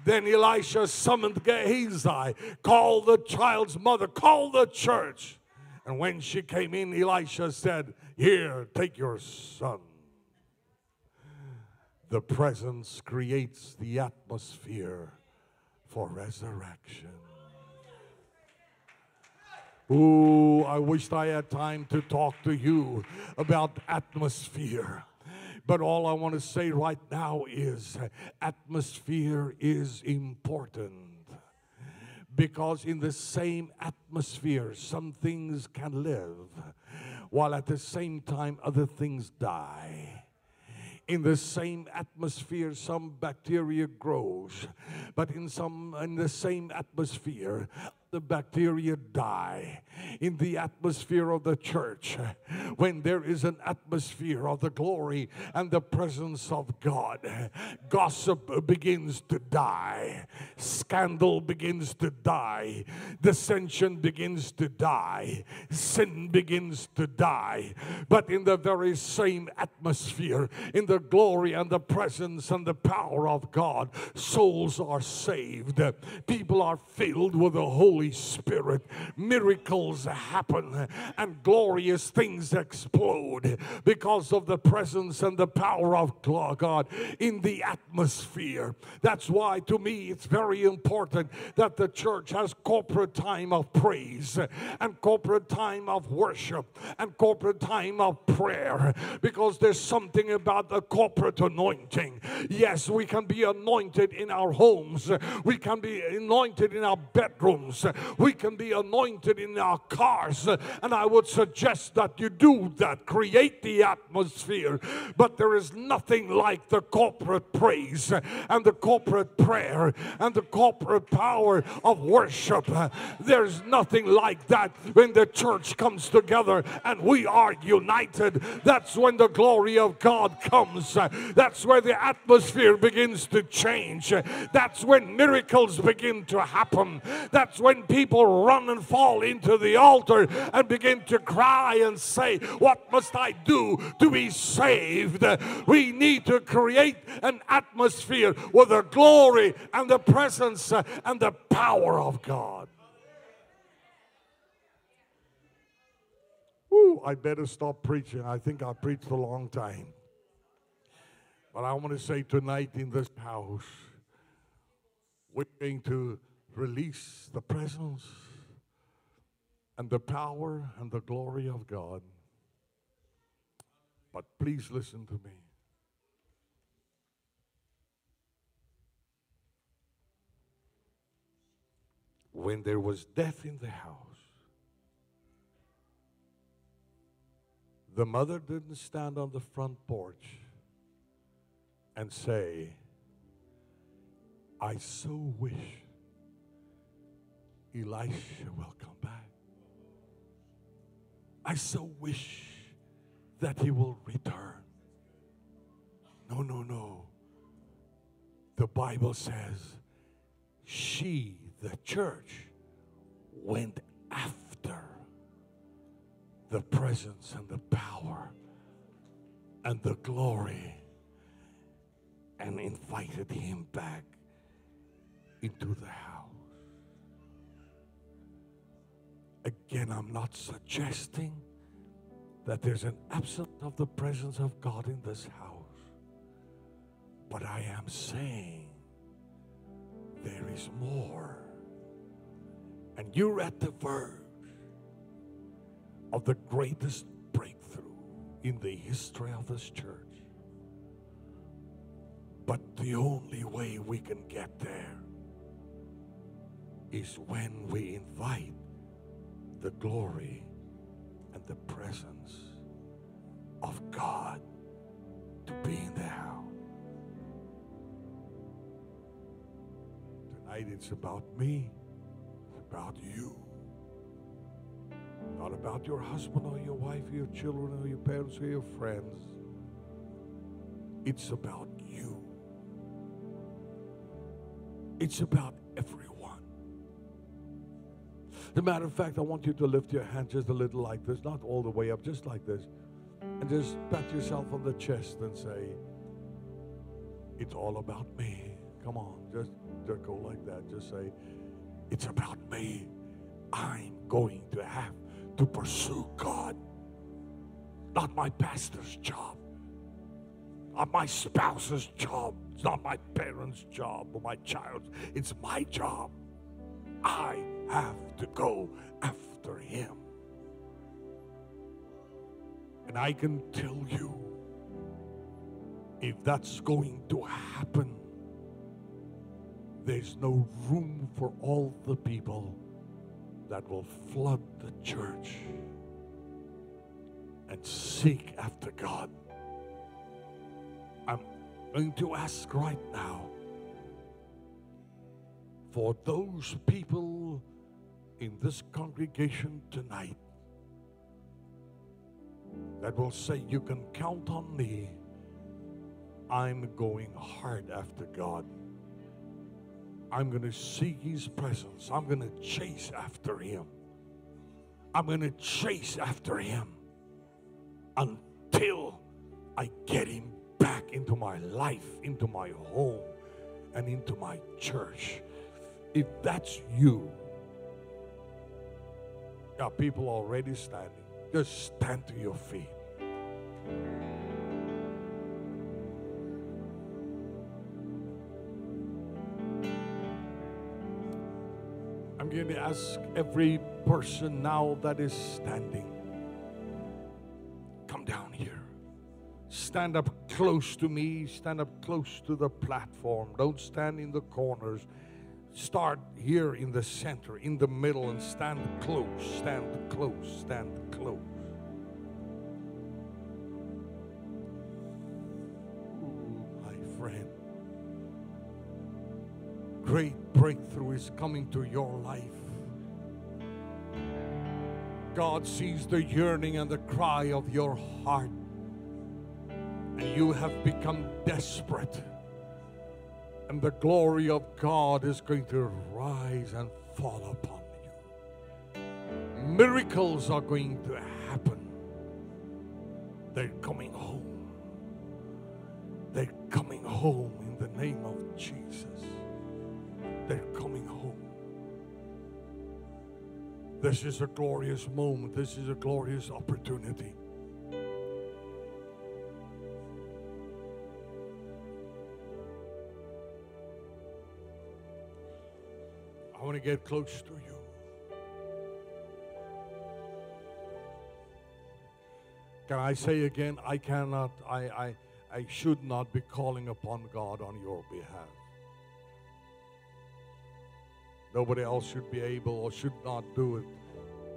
Then Elisha summoned Gehazi, called the child's mother, called the church. And when she came in, Elisha said, "Here, take your son." The presence creates the atmosphere for resurrection. Ooh, I wished I had time to talk to you about atmosphere. But all I want to say right now is atmosphere is important, because in the same atmosphere some things can live, while at the same time other things die. In the same atmosphere, some bacteria grows, but in some in the same atmosphere, the bacteria die. In the atmosphere of the church, when there is an atmosphere of the glory and the presence of God, gossip begins to die, scandal begins to die, dissension begins to die, sin begins to die. But in the very same atmosphere, in the glory and the presence and the power of God, souls are saved, people are filled with the Holy Spirit, miracles happen, and glorious things explode because of the presence and the power of God in the atmosphere. That's why, to me, it's very important that the church has corporate time of praise and corporate time of worship and corporate time of prayer, because there's something about the corporate anointing. Yes, we can be anointed in our homes, we can be anointed in our bedrooms, we can be anointed in our cars, and I would suggest that you do that. Create the atmosphere. But there is nothing like the corporate praise and the corporate prayer and the corporate power of worship. There's nothing like that when the church comes together and we are united. That's when the glory of God comes. That's where the atmosphere begins to change. That's when miracles begin to happen. That's when people run and fall into the altar and begin to cry and say, "What must I do to be saved?" We need to create an atmosphere with the glory and the presence and the power of God. Woo, I better stop preaching. I think I preached a long time. But I want to say tonight in this house, we're going to release the presence and the power and the glory of God. But please listen to me. When there was death in the house, the mother didn't stand on the front porch and say, "I so wish Elisha will come back. I so wish that he will return. No, no, no. The Bible says she, the church, went after the presence and the power and the glory and invited him back into the house. Again, I'm not suggesting that there's an absence of the presence of God in this house. But I am saying there is more. And you're at the verge of the greatest breakthrough in the history of this church. But the only way we can get there is when we invite the glory and the presence of God to be in the house. Tonight it's about me, it's about you. Not about your husband or your wife or your children or your parents or your friends. It's about you. It's about everyone. As a matter of fact, I want you to lift your hand just a little like this, not all the way up, just like this. And just pat yourself on the chest and say, it's all about me. Come on, just, just go like that. Just say, it's about me. I'm going to have to pursue God. Not my pastor's job. Not my spouse's job. It's not my parents' job or my child's. It's my job. I have to go after him. And I can tell you, if that's going to happen, there's no room for all the people that will flood the church and seek after God. I'm going to ask right now for those people in this congregation tonight that will say, you can count on me. I'm going hard after God. I'm going to seek his presence. I'm going to chase after him. I'm going to chase after him until I get him back into my life, into my home, and into my church. If that's you, there are people already standing. Just stand to your feet. I'm going to ask every person now that is standing, come down here. Stand up close to me. Stand up close to the platform. Don't stand in the corners. Start here in the center, in the middle, and stand close, stand close, stand close. Ooh, my friend, great breakthrough is coming to your life. God sees the yearning and the cry of your heart, and you have become desperate. And the glory of God is going to rise and fall upon you. Miracles are going to happen. They're coming home. They're coming home in the name of Jesus. They're coming home. This is a glorious moment. This is a glorious opportunity. I want to get close to you. Can I say again, I cannot, I, I, I should not be calling upon God on your behalf. Nobody else should be able or should not do it.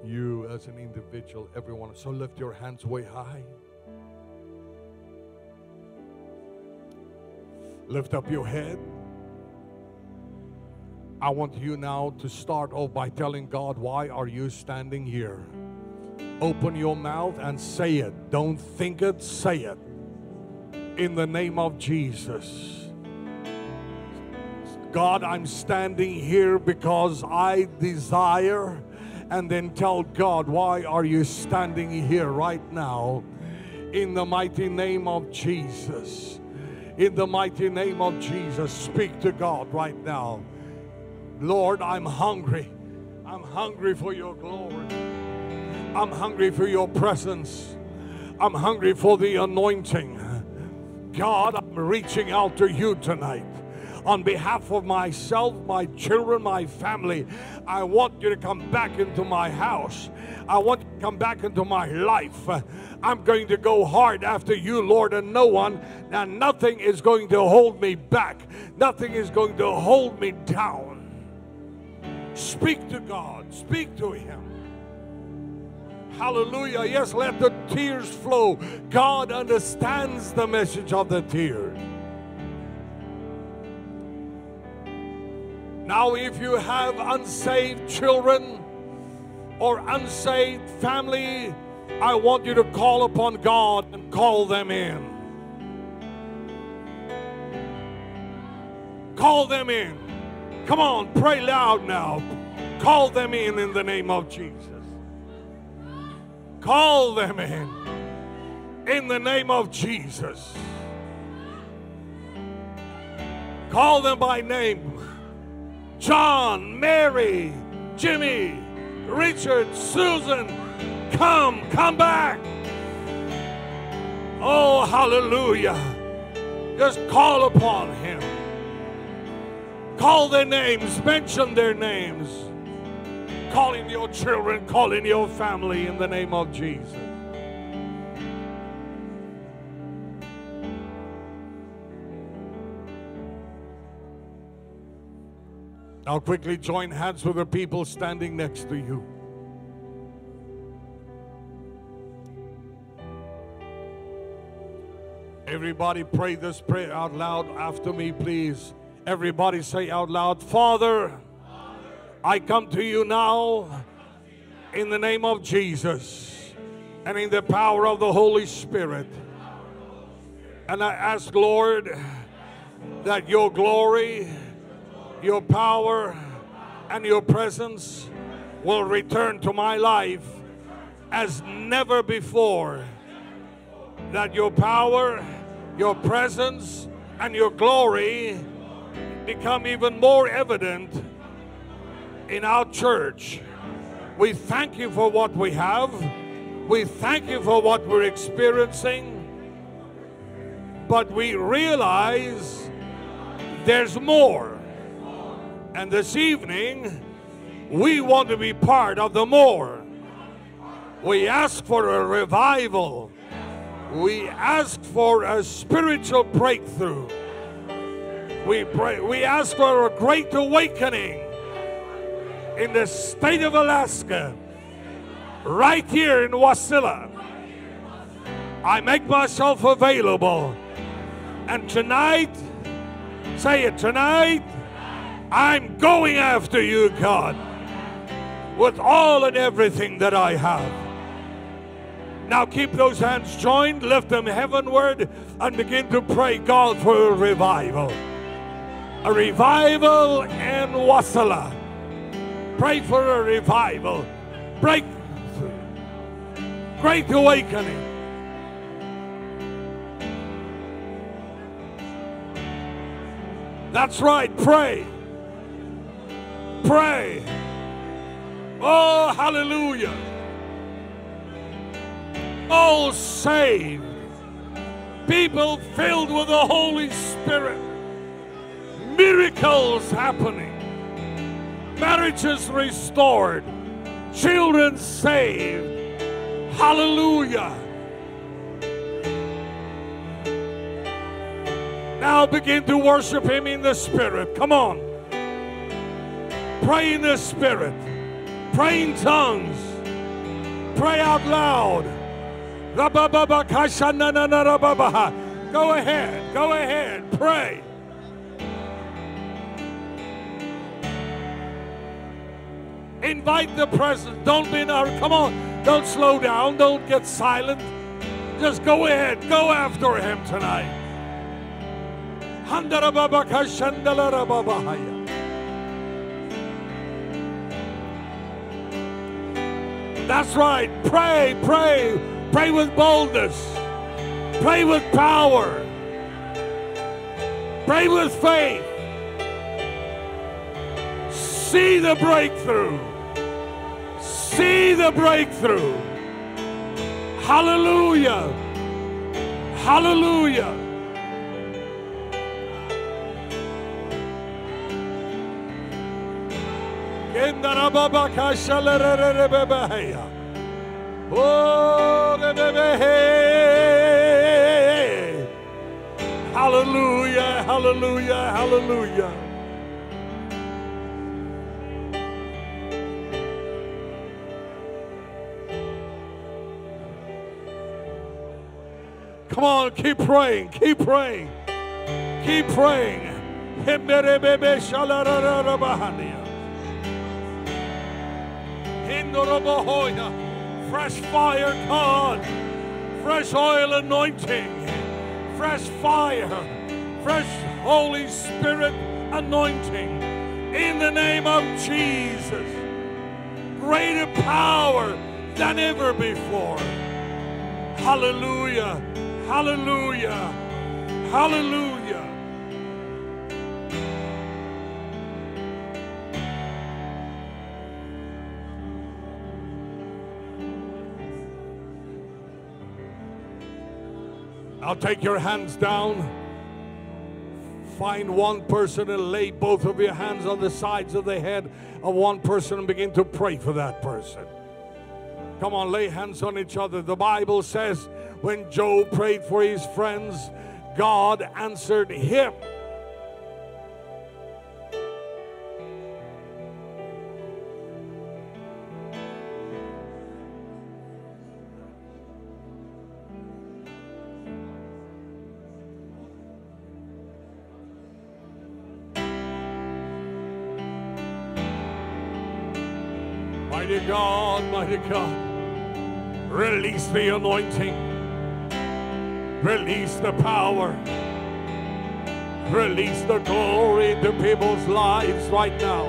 You as an individual, everyone. So lift your hands way high. Lift up your head. I want you now to start off by telling God, why are you standing here? Open your mouth and say it. Don't think it, say it. In the name of Jesus. God, I'm standing here because I desire. And then tell God, why are you standing here right now? In the mighty name of Jesus. In the mighty name of Jesus, speak to God right now. Lord, I'm hungry. I'm hungry for your glory. I'm hungry for your presence. I'm hungry for the anointing. God, I'm reaching out to you tonight. On behalf of myself, my children, my family, I want you to come back into my house. I want you to come back into my life. I'm going to go hard after you, Lord, and no one, and nothing is going to hold me back. Nothing is going to hold me down. Speak to God. Speak to Him. Hallelujah. Yes, let the tears flow. God understands the message of the tears. Now, if you have unsaved children or unsaved family, I want you to call upon God and call them in. Call them in. Come on, pray loud now. Call them in in the name of Jesus. Call them in in the name of Jesus. Call them by name. John, Mary, Jimmy, Richard, Susan, come, come back. Oh, hallelujah. Just call upon Him. Call their names, mention their names. Call in your children, call in your family in the name of Jesus. Now quickly join hands with the people standing next to you. Everybody pray this prayer out loud after me, please. Everybody say out loud, Father, Father, I come to you now in the name of Jesus and in the power of the Holy Spirit. And I ask, Lord, that your glory, your power and your presence will return to my life as never before. That your power, your presence, and your glory become even more evident in our church. We thank you for what we have. We thank you for what we're experiencing. But we realize there's more. And this evening, we want to be part of the more. We ask for a revival. We ask for a spiritual breakthrough. We, pray, we ask for a great awakening in the state of Alaska, right here in Wasilla. I make myself available. And tonight, say it, tonight, I'm going after you, God, with all and everything that I have. Now keep those hands joined, lift them heavenward, and begin to pray, God, for a revival. A revival in Wasilla. Pray for a revival. Breakthrough. Great awakening. That's right, pray. Pray. Oh, hallelujah. Oh, saved people filled with the Holy Spirit. Miracles happening. Marriages restored. Children saved. Hallelujah. Now begin to worship Him in the Spirit. Come on. Pray in the Spirit. Pray in tongues. Pray out loud. Go ahead. Go ahead. Pray. Invite the presence. Don't be nervous. Come on. Don't slow down. Don't get silent. Just go ahead. Go after him tonight. That's right. Pray, pray. Pray with boldness. Pray with power. Pray with faith. See the breakthrough. See the breakthrough. Hallelujah. Hallelujah. Hallelujah. Hallelujah. Hallelujah. Come on, keep praying, keep praying, keep praying. Fresh fire, God. Fresh oil anointing. Fresh fire. Fresh Holy Spirit anointing. In the name of Jesus. Greater power than ever before. Hallelujah. Hallelujah. Hallelujah. I'll take your hands down. Find one person and lay both of your hands on the sides of the head of one person and begin to pray for that person. Come on, lay hands on each other. The Bible says when Job prayed for his friends, God answered him. Mighty God, mighty God. Release the anointing. Release the power. Release the glory to people's lives right now.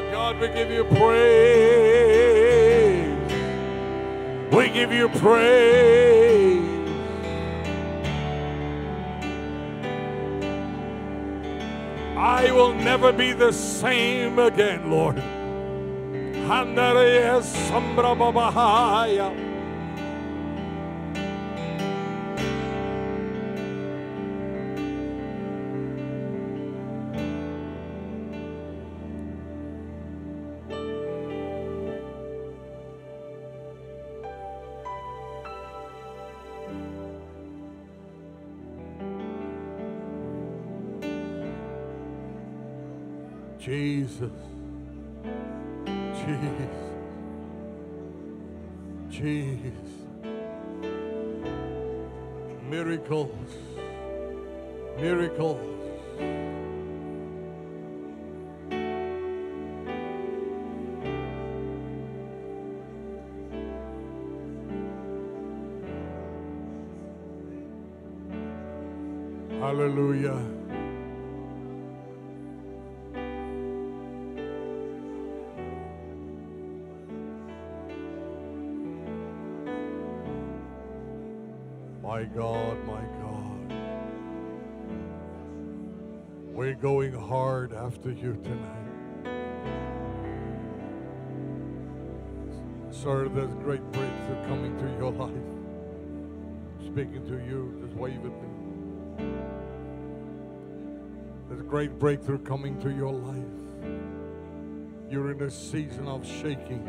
Oh, God, we give you praise. We give you praise. I will never be the same again, Lord. Jesus, Jesus, Jesus, miracles, miracles. Hallelujah. My God, my God, we're going hard after you tonight. Sir, there's great breakthrough coming to your life. Speaking to you, just wave at me. There's great breakthrough coming to your life. You're in a season of shaking,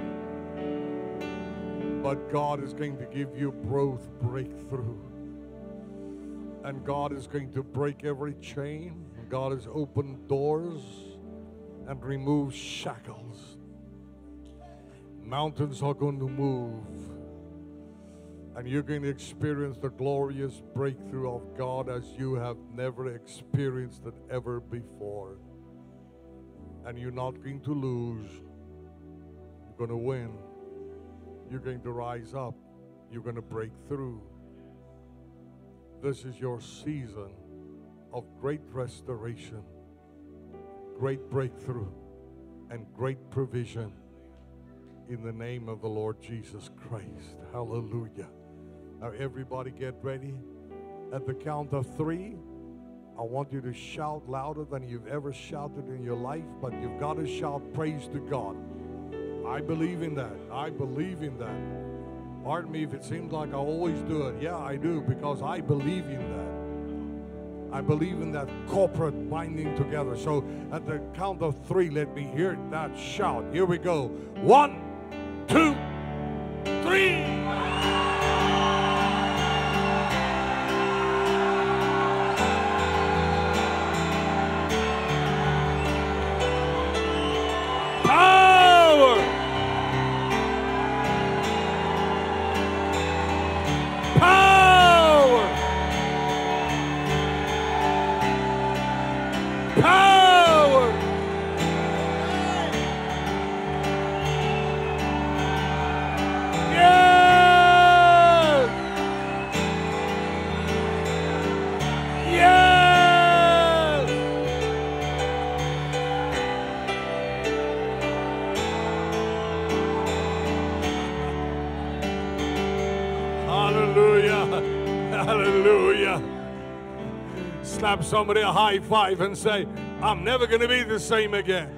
but God is going to give you growth breakthrough. And God is going to break every chain. God has opened doors and removed shackles. Mountains are going to move. And you're going to experience the glorious breakthrough of God as you have never experienced it ever before. And you're not going to lose. You're going to win. You're going to rise up. You're going to break through. This is your season of great restoration, great breakthrough, and great provision in the name of the Lord Jesus Christ. Hallelujah. Now everybody get ready. At the count of three, I want you to shout louder than you've ever shouted in your life, but you've got to shout praise to God. I believe in that. I believe in that. Pardon me if it seems like I always do it. Yeah, I do, because I believe in that. I believe in that corporate binding together. So at the count of three, let me hear that shout. Here we go. One, two, three. Power. Power. Power! Yes! Yes! Hallelujah! Hallelujah! Slap somebody a high five and say, I'm never going to be the same again.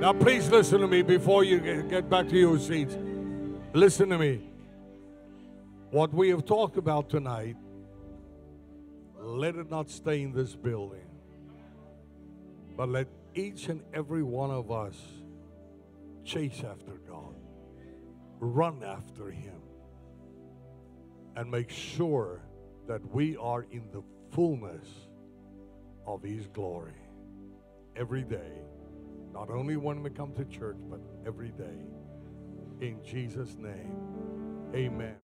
Now please listen to me before you get back to your seats. Listen to me. What we have talked about tonight, let it not stay in this building, but let each and every one of us chase after God. Run after Him and make sure that we are in the fullness of His glory every day, not only when we come to church, but every day. In Jesus' name, amen.